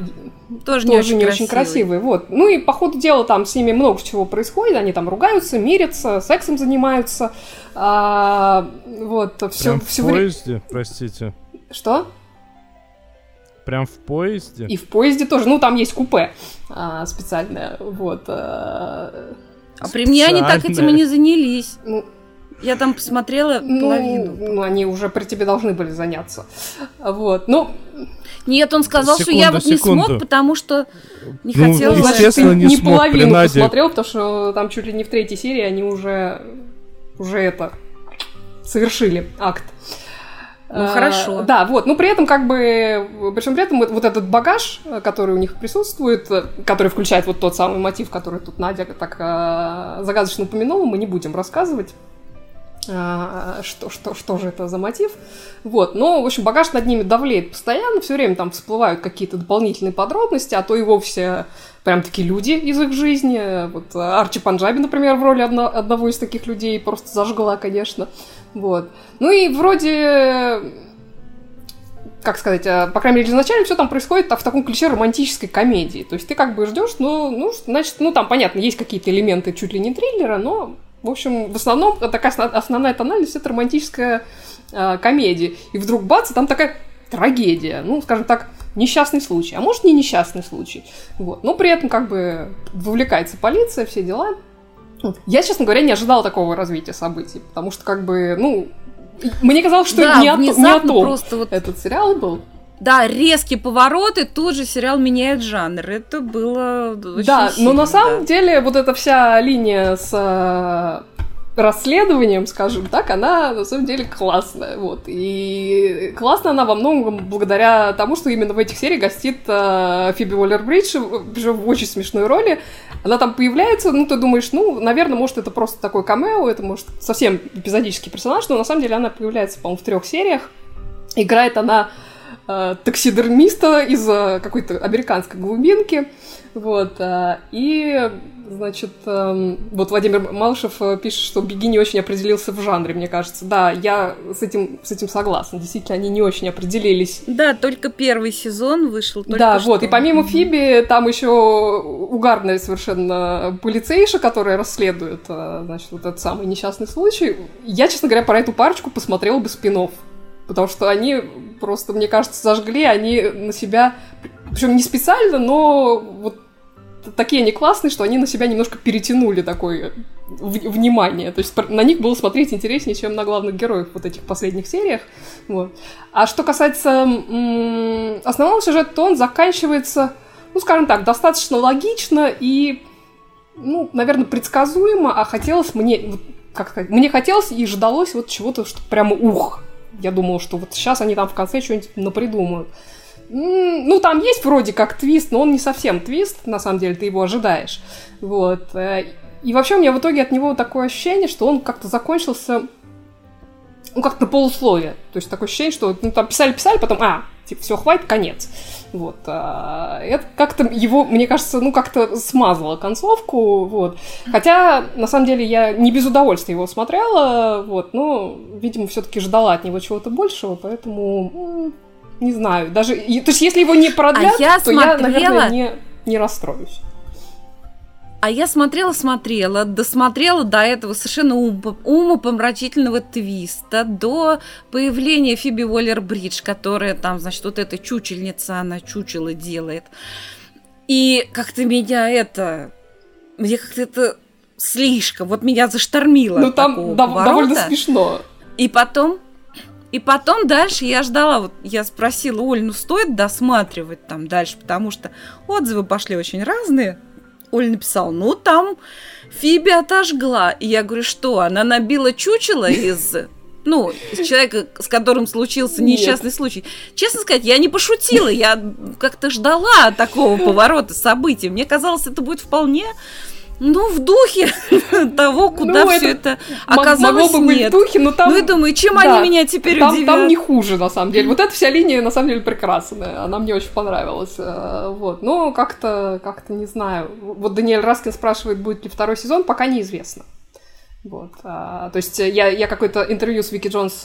Тоже, Тоже не, очень, не красивый. очень красивый. Вот. Ну и по ходу дела там с ними много чего происходит. Они там ругаются, мирятся, сексом занимаются. А, вот, все, Прям все в поезде, вре... простите. Что? Прям в поезде? И в поезде тоже. Ну, там есть купе а, специальное. Вот. А... а при мне они так этим и не занялись. Ну, я там посмотрела ну, половину. Ну, они уже при тебе должны были заняться. Вот. Ну... Нет, он сказал, секунду, что я вот секунду. не смог, потому что не ну, хотел... Ну, естественно, не, не смог. Половину посмотрел, потому что там чуть ли не в третьей серии они уже... Уже это... Совершили акт. Ну, а, хорошо. Да, вот. Но при этом как бы... Причем при этом вот этот багаж, который у них присутствует, который включает вот тот самый мотив, который тут Надя так а, загадочно упомянула, мы не будем рассказывать, а, что, что, что же это за мотив. Вот. Но, в общем, багаж над ними давлеет постоянно, все время там всплывают какие-то дополнительные подробности, а то и вовсе прям такие люди из их жизни. Вот Арчи Панджаби, например, в роли одно, одного из таких людей просто зажгла, конечно. Вот. Ну и вроде, как сказать, по крайней мере, изначально все там происходит в таком ключе романтической комедии. То есть ты как бы ждешь, ну, ну, значит, ну там, понятно, есть какие-то элементы чуть ли не триллера, но, в общем, в основном такая основная тональность — это романтическая э, комедия. И вдруг бац, там такая трагедия, ну, скажем так, несчастный случай. А может, не несчастный случай. Вот. Но при этом как бы вовлекается полиция, все дела. Я, честно говоря, не ожидала такого развития событий, потому что, как бы, ну, мне казалось, что да, не, от, не о том просто вот... этот сериал был. Да, резкие повороты, тут же сериал меняет жанр. Это было очень Да, сильно, но на да. самом деле вот эта вся линия с расследованием, скажем так, она на самом деле классная. Вот. И классная она во многом благодаря тому, что именно в этих сериях гостит э, Фиби Уоллер-Бридж в очень смешной роли. Она там появляется, ну, ты думаешь, ну, наверное, может, это просто такой камео, это, может, совсем эпизодический персонаж, но на самом деле она появляется, по-моему, в трех сериях. Играет она э, таксидермиста из э, какой-то американской глубинки. Вот. Э, и... Значит, вот Владимир Малышев пишет, что «Беги» не очень определился в жанре, мне кажется. Да, я с этим, с этим согласна. Действительно, они не очень определились. Да, только первый сезон вышел. Только да, что. Вот. И помимо Фиби, там еще угарная совершенно полицейша, которая расследует, значит, вот этот самый несчастный случай. Я, честно говоря, про эту парочку посмотрела бы спин-офф. Потому что они просто, мне кажется, зажгли, они на себя... Причем не специально, но вот... Такие они классные, что они на себя немножко перетянули такое внимание. То есть на них было смотреть интереснее, чем на главных героев вот этих последних сериях. Вот. А что касается м- основного сюжета, то он заканчивается, ну, скажем так, достаточно логично и, ну, наверное, предсказуемо. А хотелось мне, как сказать, мне хотелось и ждалось вот чего-то, что прямо ух. Я думала, что вот сейчас они там в конце что-нибудь напридумают. Ну, там есть вроде как твист, но он не совсем твист, на самом деле, ты его ожидаешь. Вот. И вообще у меня в итоге от него такое ощущение, что он как-то закончился, ну, как-то на полусловие. То есть такое ощущение, что ну, там писали-писали, потом, а, типа, все, хватит, конец. Вот. Это как-то его, мне кажется, ну, как-то смазало концовку, вот. Хотя, на самом деле, я не без удовольствия его смотрела, вот, но, видимо, все-таки ждала от него чего-то большего, поэтому... Не знаю, даже... То есть, если его не продлят, а я то смотрела... я, наверное, не, не расстроюсь. А я смотрела-смотрела, досмотрела до этого совершенно умопомрачительного твиста, до появления Фиби Уоллер-Бридж, которая там, значит, вот эта чучельница, она чучело делает. И как-то меня это... Мне как-то это слишком... Вот меня заштормило. Ну, там дов- довольно смешно. И потом... И потом дальше я ждала, вот я спросила, Оль, ну стоит досматривать там дальше, потому что отзывы пошли очень разные. Оль написала, ну там Фиби отожгла. И я говорю, что, она набила чучело из, ну, из человека, с которым случился несчастный Нет. случай. Честно сказать, я не пошутила, я как-то ждала такого поворота событий. Мне казалось, это будет вполне... Ну, в духе того, куда ну, все это, это оказалось бы нет. Быть в духе, но там... Ну, и думаю, чем да, они меня теперь там, удивят? Там не хуже, на самом деле. Вот эта вся линия, на самом деле, прекрасная. Она мне очень понравилась. Вот. Но как-то, как-то не знаю. Вот Даниэль Раскин спрашивает, будет ли второй сезон, пока неизвестно. Вот. То есть я, я какое-то интервью с Вики Джонс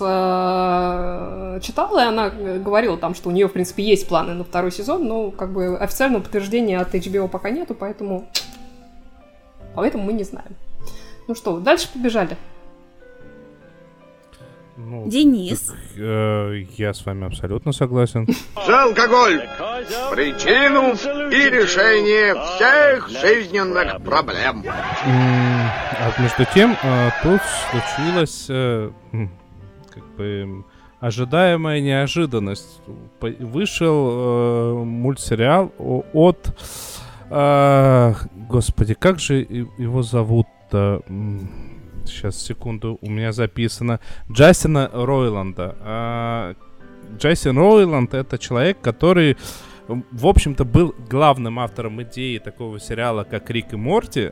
читала, и она говорила там, что у нее, в принципе, есть планы на второй сезон, но как бы официального подтверждения от эйч би о пока нету, поэтому... Поэтому мы не знаем. Ну что, дальше побежали. Ну, Денис. Так, э, я с вами абсолютно согласен. За алкоголь! Причину и решение всех жизненных проблем. А между тем, тут случилась как бы ожидаемая неожиданность. Вышел мультсериал от... Господи, как же его зовут-то? Сейчас, секунду, у меня записано. Джастина Ройланда. Джастин Ройланд — это человек, который, в общем-то, был главным автором идеи такого сериала, как «Рик и Морти».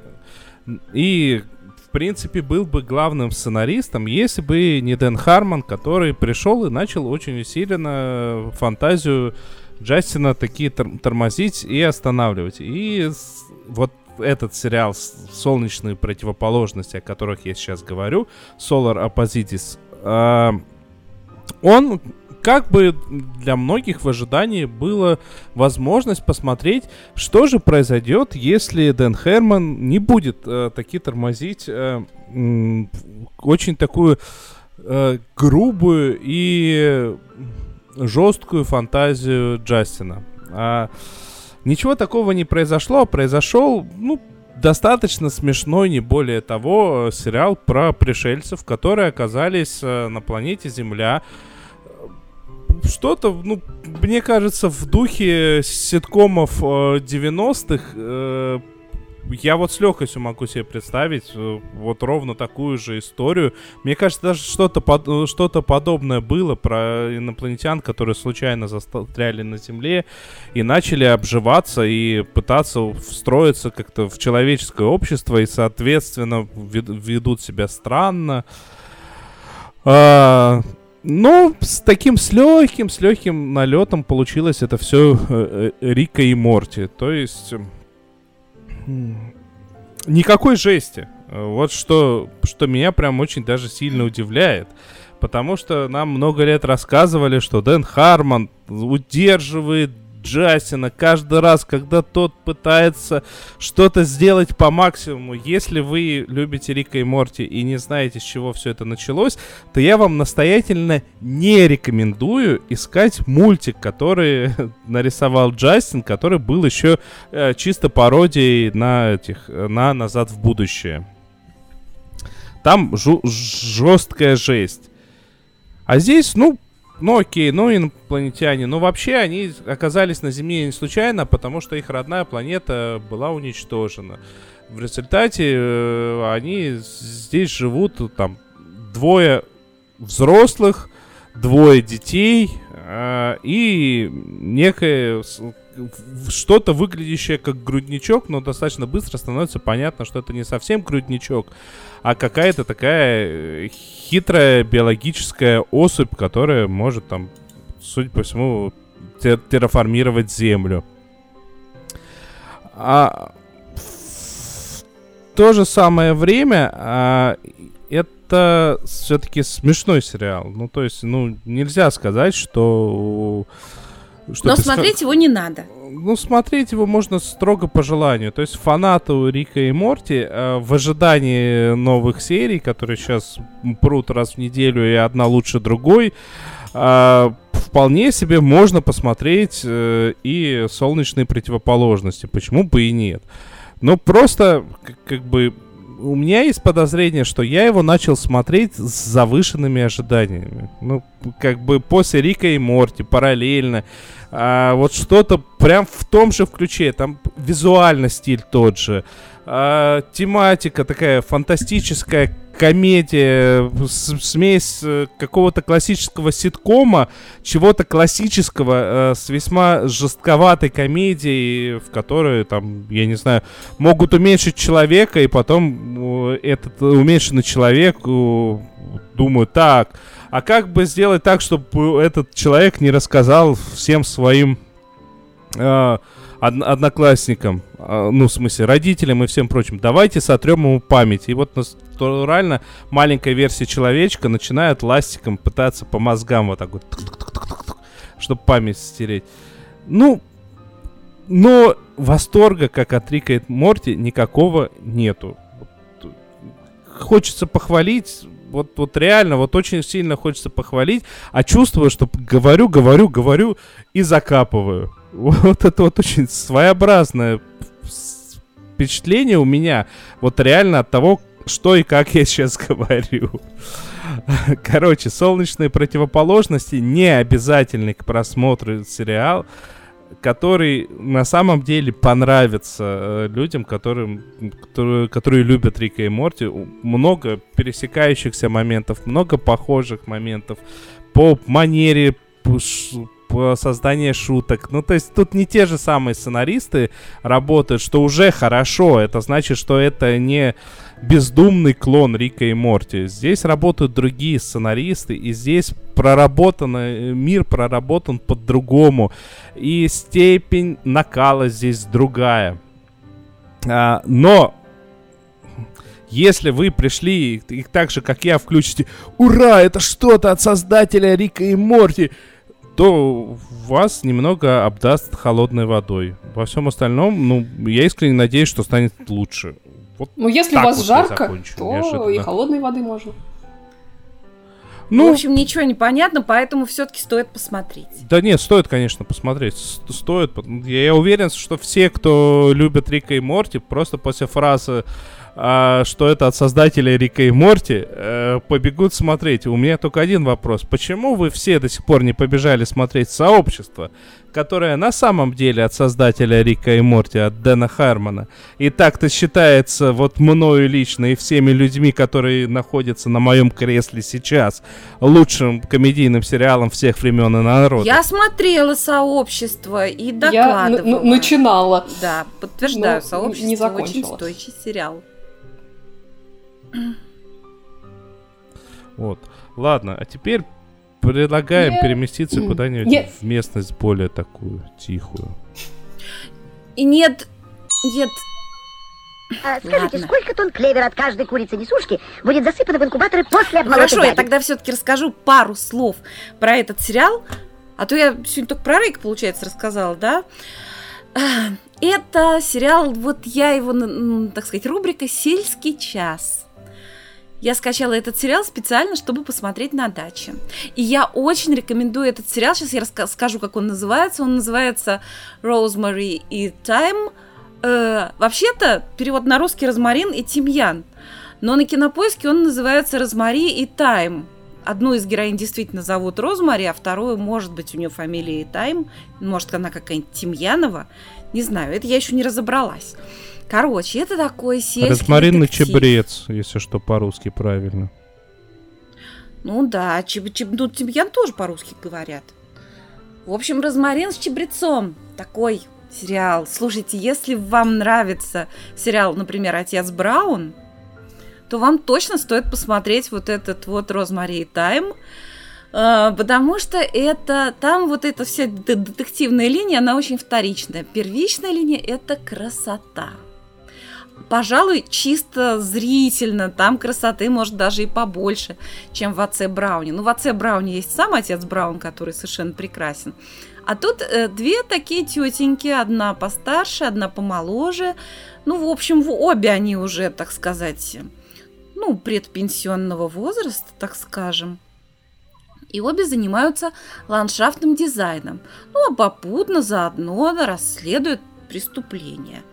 И, в принципе, был бы главным сценаристом, если бы не Дэн Хармон, который пришел и начал очень усиленно фантазию Джастина такие тор- тормозить и останавливать. И вот этот сериал «Солнечные противоположности», о которых я сейчас говорю, Solar Opposites, э- он как бы для многих в ожидании была возможность посмотреть, что же произойдет, если Дэн Хармон не будет э- таки тормозить э- м- очень такую э- грубую и... жесткую фантазию Джастина. А, ничего такого не произошло. Произошел, ну, достаточно смешной, не более того, сериал про пришельцев, которые оказались на планете Земля. Что-то, ну, мне кажется, в духе ситкомов девяностых. Я вот с легкостью могу себе представить вот ровно такую же историю. Мне кажется, даже что-то, под, что-то подобное было про инопланетян, которые случайно застряли на Земле и начали обживаться и пытаться встроиться как-то в человеческое общество и, соответственно, ведут себя странно. А... Ну, с таким, с легким, с легким налетом получилось это все Рика и Морти. То есть... никакой жести. Вот что, что меня прям очень даже сильно удивляет. Потому что нам много лет рассказывали, что Дэн Хармон удерживает Джастина каждый раз, когда тот пытается что-то сделать по максимуму. Если вы любите Рика и Морти и не знаете, с чего все это началось, то я вам настоятельно не рекомендую искать мультик, который нарисовал Джастин, который был еще э, чисто пародией на этих, на «Назад в будущее». Там жу- жесткая жесть. А здесь, ну, Ну окей, ну инопланетяне. Ну вообще они оказались на Земле не случайно, потому что их родная планета была уничтожена. В результате э, они здесь живут, там, двое взрослых, двое детей э, и некое что-то выглядящее как грудничок, но достаточно быстро становится понятно, что это не совсем грудничок, а какая-то такая хитрая биологическая особь, которая может там, судя по всему, тер- терраформировать Землю. А в то же самое время а, это все-таки смешной сериал. Ну, то есть, ну, нельзя сказать, что... Что Но смотреть ска... его не надо. Ну, смотреть его можно строго по желанию. То есть фанату Рика и Морти э, в ожидании новых серий, которые сейчас прут раз в неделю и одна лучше другой, э, вполне себе можно посмотреть э, и «Солнечные противоположности». Почему бы и нет? Но просто как, как бы... У меня есть подозрение, что я его начал смотреть с завышенными ожиданиями. Ну, как бы после Рика и Морти, параллельно. А, вот что-то прям в том же ключе. Там визуально стиль тот же. А, тематика такая фантастическая, комедия, смесь какого-то классического ситкома, чего-то классического э, с весьма жестковатой комедией, в которой, там, я не знаю, могут уменьшить человека, и потом этот уменьшенный человек думает, так, а как бы сделать так, чтобы этот человек не рассказал всем своим э, одноклассникам, ну, в смысле, родителям и всем прочим, давайте сотрем ему память. И вот натурально маленькая версия человечка начинает ластиком пытаться по мозгам вот так вот, чтобы память стереть. Ну, но восторга, как от Рика и Морти, никакого нету. Хочется похвалить, вот, вот реально, вот очень сильно хочется похвалить, а чувствую, что говорю, говорю, говорю и закапываю. Вот это вот очень своеобразное впечатление у меня, вот реально от того, что и как я сейчас говорю. Короче, «Солнечные противоположности» — не обязательный к просмотру сериал, который на самом деле понравится людям, которым, которые, которые любят Рика и Морти. Много пересекающихся моментов, много похожих моментов по манере, по, по созданию шуток. Ну, то есть тут не те же самые сценаристы работают, что уже хорошо. Это значит, что это не бездумный клон Рика и Морти. Здесь работают другие сценаристы, и здесь проработан, мир проработан по-другому, и степень накала здесь другая. А, но если вы пришли и, и так же, как я, включите «Ура! Это что-то от создателя Рика и Морти!», то вас немного обдаст холодной водой. Во всем остальном, ну, я искренне надеюсь, что станет лучше. Вот, ну, если у вас вот жарко, закончу, то и холодной воды можно. Ну, в общем, ничего не понятно, поэтому все-таки стоит посмотреть. Да нет, стоит, конечно, посмотреть. Стоит. Я, я уверен, что все, кто любит Рика и Морти, просто после фразы, а, что это от создателя Рика и Морти, а, побегут смотреть. У меня только один вопрос. Почему вы все до сих пор не побежали смотреть «Сообщество», которая на самом деле от создателя Рика и Морти, от Дэна Хармона. И так-то считается вот мною лично и всеми людьми, которые находятся на моем кресле сейчас, лучшим комедийным сериалом всех времен и народов. Я смотрела «Сообщество» и докладывала. Я н- начинала. Да, подтверждаю, «Сообщество» очень устойчивый сериал. Вот, ладно, а теперь... Предлагаем yeah. переместиться mm. куда-нибудь yes. в местность более такую тихую. И нет, нет. А, скажите, ладно, сколько тонн клевера от каждой курицы-несушки будет засыпано в инкубаторы после обмолотой? Хорошо, я тогда все-таки расскажу пару слов про этот сериал. А то я сегодня только про Рейк, получается, рассказала, да? Это сериал, вот я его, так сказать, рубрика «Сельский час». Я скачала этот сериал специально, чтобы посмотреть на даче. И я очень рекомендую этот сериал. Сейчас я расскажу, как он называется. Он называется «Розмарин и Тайм». Э, вообще-то перевод на русский «Розмарин и тимьян». Но на Кинопоиске он называется «Розмарин и Тайм». Одну из героинь действительно зовут Розмари, а вторую, может быть, у нее фамилия и Тайм. Может, она какая-нибудь Тимьянова. Не знаю, это я еще не разобралась. Короче, это такой сельский Розмарин детектив. Розмарин и чебрец, если что, по-русски правильно. Ну да, чеб, чеб, ну, тимьян тоже по-русски говорят. В общем, «Розмарин с чебрецом». Такой сериал. Слушайте, если вам нравится сериал, например, «Отец Браун», то вам точно стоит посмотреть вот этот вот «Розмарин и Тайм», потому что это там вот эта вся детективная линия, она очень вторичная. Первичная линия – это красота. Пожалуй, чисто зрительно, там красоты может даже и побольше, чем в «Отце Брауне». Ну, в «Отце Брауне» есть сам отец Браун, который совершенно прекрасен. А тут э, две такие тетеньки, одна постарше, одна помоложе. Ну, в общем, в обе они уже, так сказать, ну, предпенсионного возраста, так скажем. И обе занимаются ландшафтным дизайном. Ну, а попутно заодно расследуют преступления.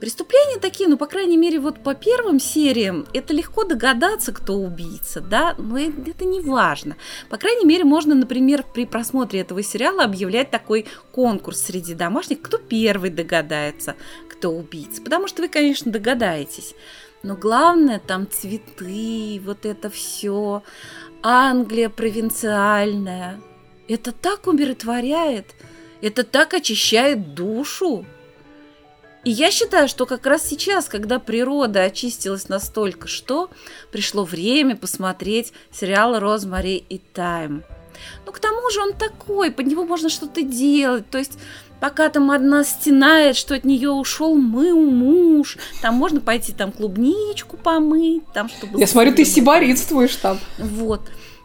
Преступления такие, ну, по крайней мере, вот по первым сериям это легко догадаться, кто убийца, да, но это не важно. По крайней мере, можно, например, при просмотре этого сериала объявлять такой конкурс среди домашних, кто первый догадается, кто убийца. Потому что вы, конечно, догадаетесь. Но главное, там цветы, вот это все, Англия провинциальная. Это так умиротворяет, это так очищает душу. И я считаю, что как раз сейчас, когда природа очистилась настолько, что пришло время посмотреть сериал «Розмари и Тайм». Ну, к тому же он такой, под него можно что-то делать, то есть... Пока там одна стенает, что от нее ушел мы муж, там можно пойти там клубничку помыть, там чтобы. Я смотрю, ты сибаритствуешь там. Вот,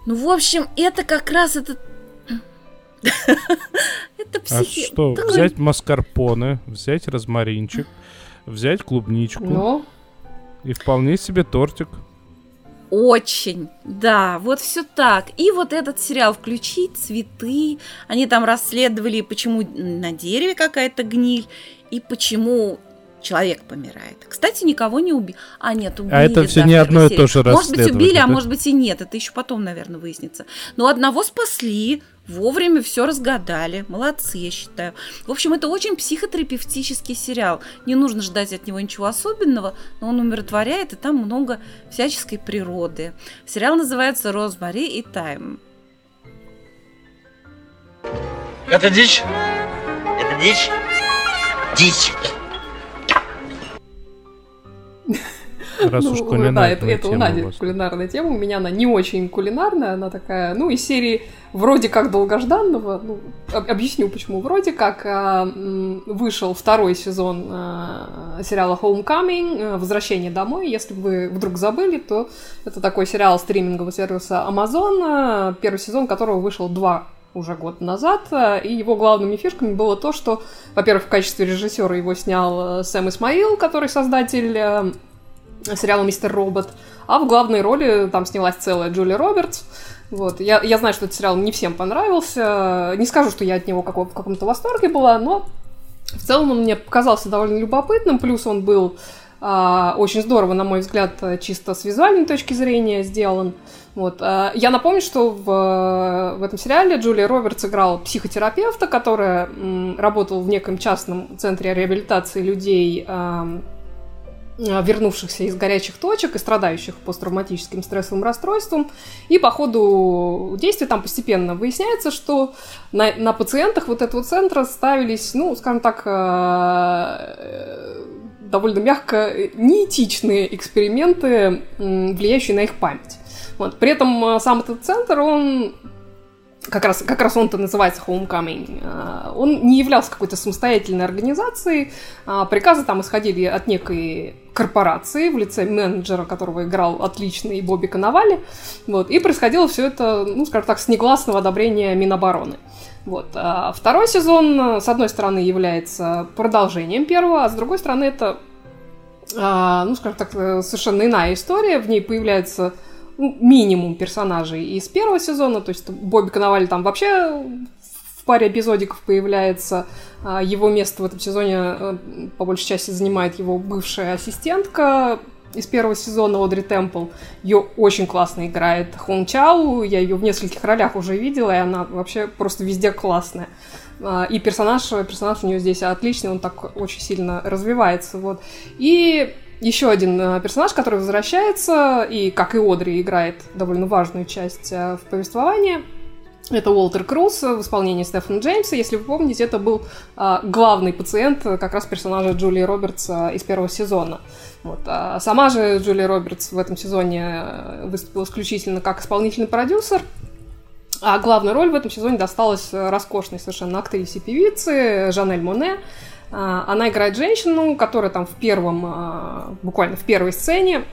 ну в общем, это как раз это. Это психи. А что? Взять маскарпоне, взять розмаринчик, взять клубничку и вполне себе тортик. Очень, да, вот все так. И вот этот сериал включить, цветы, они там расследовали, почему на дереве какая-то гниль, и почему человек помирает. Кстати, никого не убили. А, нет, убили. А это все да, не одно и то же расследование. Может быть, убили, да? А может быть и нет, это еще потом, наверное, выяснится. Но одного спасли, вовремя все разгадали, молодцы, я считаю. В общем, это очень психотерапевтический сериал. Не нужно ждать от него ничего особенного, но он умиротворяет, и там много всяческой природы. Сериал называется «Розмарин и Тайм». Это дичь? Это дичь? Дичь! Раз ну, уж кулинарная да, это, это тема у Нади кулинарная тема. У меня она не очень кулинарная, она такая, ну, из серии вроде как долгожданного. Ну, объясню, почему. Вроде как вышел второй сезон сериала Homecoming, «Возвращение домой». Если вы вдруг забыли, то это такой сериал стримингового сервиса Amazon, первый сезон которого вышел два уже год назад, и его главными фишками было то, что, во-первых, в качестве режиссера его снял Сэм Исмаил, который создатель сериала «Мистер Робот», а в главной роли там снялась целая Джулия Робертс. Вот. Я, я знаю, что этот сериал не всем понравился, не скажу, что я от него как, в каком-то восторге была, но в целом он мне показался довольно любопытным, плюс он был а, очень здорово, на мой взгляд, чисто с визуальной точки зрения сделан. Вот. Я напомню, что в, в этом сериале Джулия Робертс играла психотерапевта, которая м, работала в неком частном центре реабилитации людей, а, вернувшихся из горячих точек и страдающих посттравматическим стрессовым расстройством. И по ходу действия там постепенно выясняется, что на, на пациентах вот этого центра ставились, ну, скажем так, довольно мягко неэтичные эксперименты, влияющие на их память. Вот. При этом сам этот центр, он как раз, как раз он-то называется Homecoming, он не являлся какой-то самостоятельной организацией, приказы там исходили от некой корпорации в лице менеджера, которого играл отличный Бобби Коновали, вот, и происходило все это, ну, скажем так, с негласного одобрения Минобороны. Вот. Второй сезон, с одной стороны, является продолжением первого, а с другой стороны, это, ну, скажем так, совершенно иная история, в ней появляется минимум персонажей из первого сезона, то есть Бобби Коновали там вообще в паре эпизодиков появляется, его место в этом сезоне по большей части занимает его бывшая ассистентка из первого сезона Одри Темпл, ее очень классно играет Хон Чау, я ее в нескольких ролях уже видела, и она вообще просто везде классная. И персонаж, персонаж у нее здесь отличный, он так очень сильно развивается. Вот. И еще один персонаж, который возвращается и, как и Одри, играет довольно важную часть в повествовании. Это Уолтер Круз в исполнении Стефана Джеймса. Если вы помните, это был главный пациент как раз персонажа Джулии Робертс из первого сезона. Вот. А сама же Джулия Робертс в этом сезоне выступила исключительно как исполнительный продюсер. А главную роль в этом сезоне досталась роскошной совершенно актрисе и певице Жанель Моне. Она играет женщину, которая там в первом, буквально в первой сцене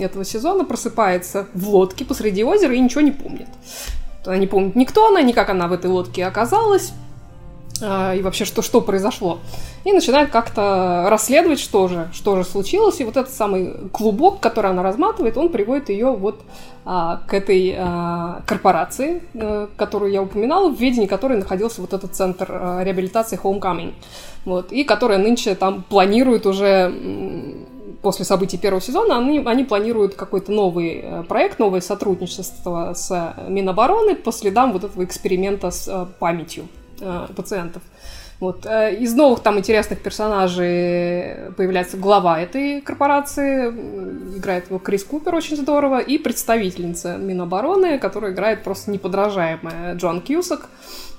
этого сезона просыпается в лодке посреди озера и ничего не помнит. Она не помнит ни кто она, ни как она в этой лодке оказалась, и вообще что, что произошло. И начинает как-то расследовать, что же, что же случилось. И вот этот самый клубок, который она разматывает, он приводит ее вот а, к этой а, корпорации, а, которую я упоминала, в ведении которой находился вот этот центр а, реабилитации Homecoming. Вот, и которая нынче там планирует уже после событий первого сезона, они, они планируют какой-то новый проект, новое сотрудничество с Минобороны по следам вот этого эксперимента с памятью а, пациентов. Вот. Из новых там интересных персонажей появляется глава этой корпорации, играет его Крис Купер очень здорово, и представительница Минобороны, которая играет просто неподражаемая Джоан Кьюсак.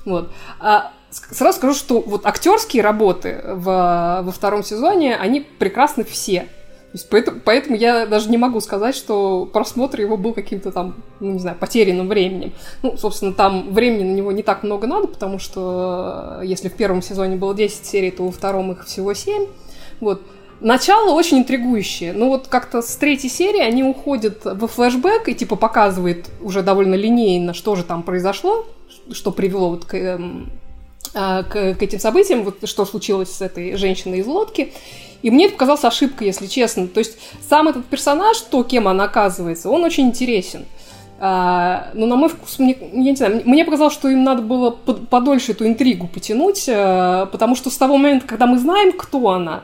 Вот. А сразу скажу, что вот актерские работы в, во втором сезоне, они прекрасны все. То есть поэтому, поэтому я даже не могу сказать, что просмотр его был каким-то там, ну, не знаю, потерянным временем. Ну, собственно, там времени на него не так много надо, потому что если в первом сезоне было десять серий, то во втором их всего семь. Вот. Начало очень интригующее. Ну, вот как-то с третьей серии они уходят во флешбэк и типа показывает уже довольно линейно, что же там произошло, что привело вот к, к, к этим событиям, вот что случилось с этой женщиной из лодки. И мне это показалось ошибкой, если честно. То есть сам этот персонаж, то, кем она оказывается, он очень интересен. А, но на мой вкус, мне, я не знаю, мне показалось, что им надо было подольше эту интригу потянуть, а, потому что с того момента, когда мы знаем, кто она,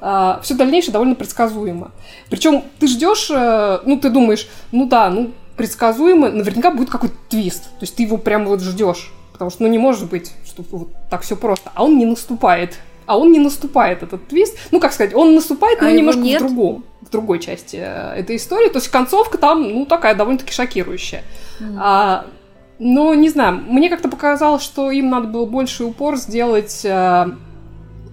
а, все дальнейшее довольно предсказуемо. Причем ты ждешь, а, ну ты думаешь, ну да, ну предсказуемо, наверняка будет какой-то твист. То есть ты его прям вот ждешь, потому что ну не может быть, что вот так все просто. А он не наступает. А он не наступает, этот твист. Ну, как сказать, он наступает, но а немножко в другом, в другой части этой истории. То есть концовка там, ну, такая довольно-таки шокирующая. Mm. А, но, не знаю, мне как-то показалось, что им надо было больше упор сделать а,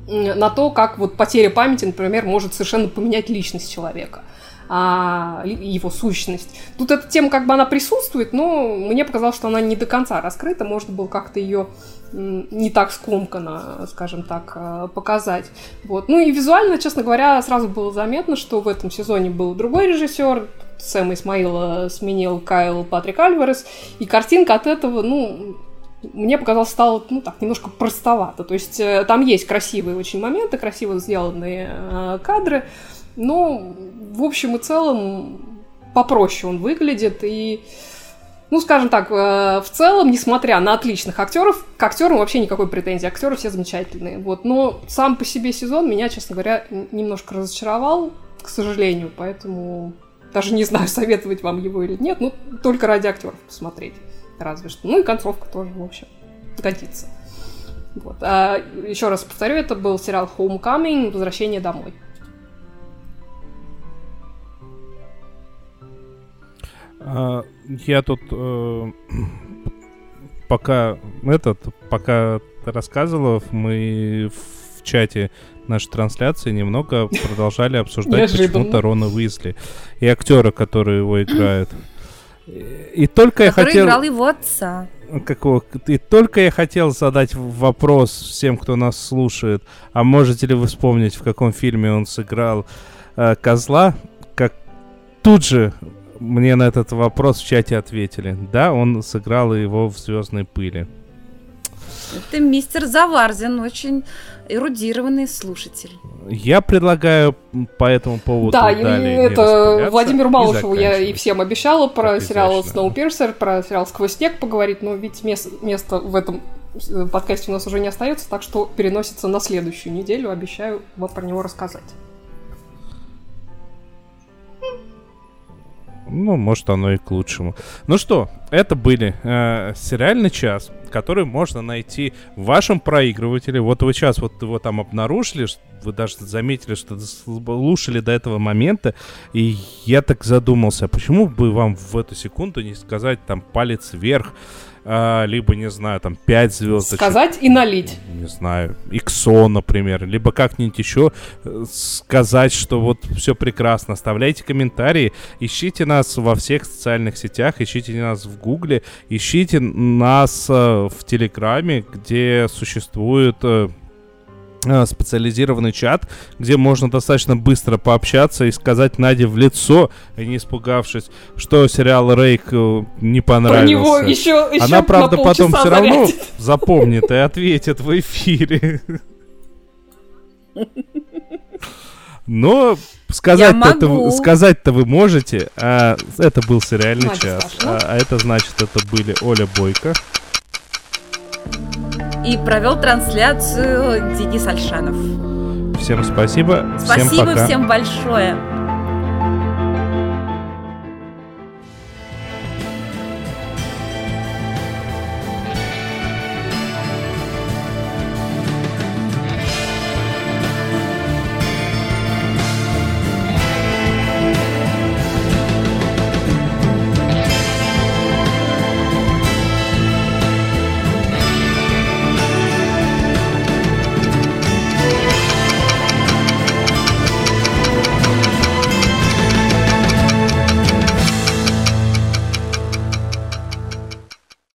на то, как вот потеря памяти, например, может совершенно поменять личность человека, а, его сущность. Тут эта тема, как бы, она присутствует, но мне показалось, что она не до конца раскрыта. Можно было как-то ее... не так скомканно, скажем так, показать. Вот. Ну и визуально, честно говоря, сразу было заметно, что в этом сезоне был другой режиссер, Сэм Исмаила сменил Кайл Патрик Альварес, и картинка от этого, ну, мне показалось, стала, ну, так, немножко простовато. То есть там есть красивые очень моменты, красиво сделанные кадры, но в общем и целом попроще он выглядит, и ну, скажем так, в целом, несмотря на отличных актеров, к актерам вообще никакой претензии, актеры все замечательные. Вот. Но сам по себе сезон меня, честно говоря, немножко разочаровал, к сожалению, поэтому даже не знаю, советовать вам его или нет, ну, только ради актеров посмотреть, разве что. Ну, и концовка тоже, в общем, годится. Вот. А еще раз повторю, это был сериал Homecoming, «Возвращение домой». Я тут э, пока этот, пока ты рассказывала, мы в чате нашей трансляции немного продолжали обсуждать почему-то Рона Уизли и актера, который его играет. И только я хотел... играл его отца. Какого... И только я хотел задать вопрос всем, кто нас слушает. А можете ли вы вспомнить, в каком фильме он сыграл э, козла? Как тут же... Мне на этот вопрос в чате ответили. Да, он сыграл его в «Звездной пыли». Это мистер Заварзин, очень эрудированный слушатель. Я предлагаю по этому поводу да, далее это не распыляться. Владимиру Малышеву я и всем обещала про сериал «Snowpiercer», про сериал «Сквозь снег» поговорить, но ведь мест, место в этом подкасте у нас уже не остается, так что переносится на следующую неделю. Обещаю вам про него рассказать. Ну, может, оно и к лучшему. Ну что, это были э, сериальный час, который можно найти в вашем проигрывателе. Вот вы сейчас вот его там обнаружили, вы даже заметили, что слушали до этого момента. И я так задумался, почему бы вам в эту секунду не сказать там палец вверх, э, либо, не знаю, там пять звездочек. Сказать и налить. Не знаю, иксо, например, либо как-нибудь еще сказать, что вот все прекрасно. Оставляйте комментарии, ищите нас во всех социальных сетях, ищите нас в Гугле, ищите нас э, в Телеграме, где существует э, специализированный чат, где можно достаточно быстро пообщаться и сказать Наде в лицо, не испугавшись, что сериал «Рейк» э, не понравился. Про него еще, еще Она, правда, потом все зарядит. Равно запомнит и ответит в эфире. Но... Сказать-то, вы, сказать-то вы можете, а это был сериальный Мать час. А, а это значит, это были Оля Бойко. И провел трансляцию Денис Альшанов. Всем спасибо. Спасибо всем, пока. Всем большое.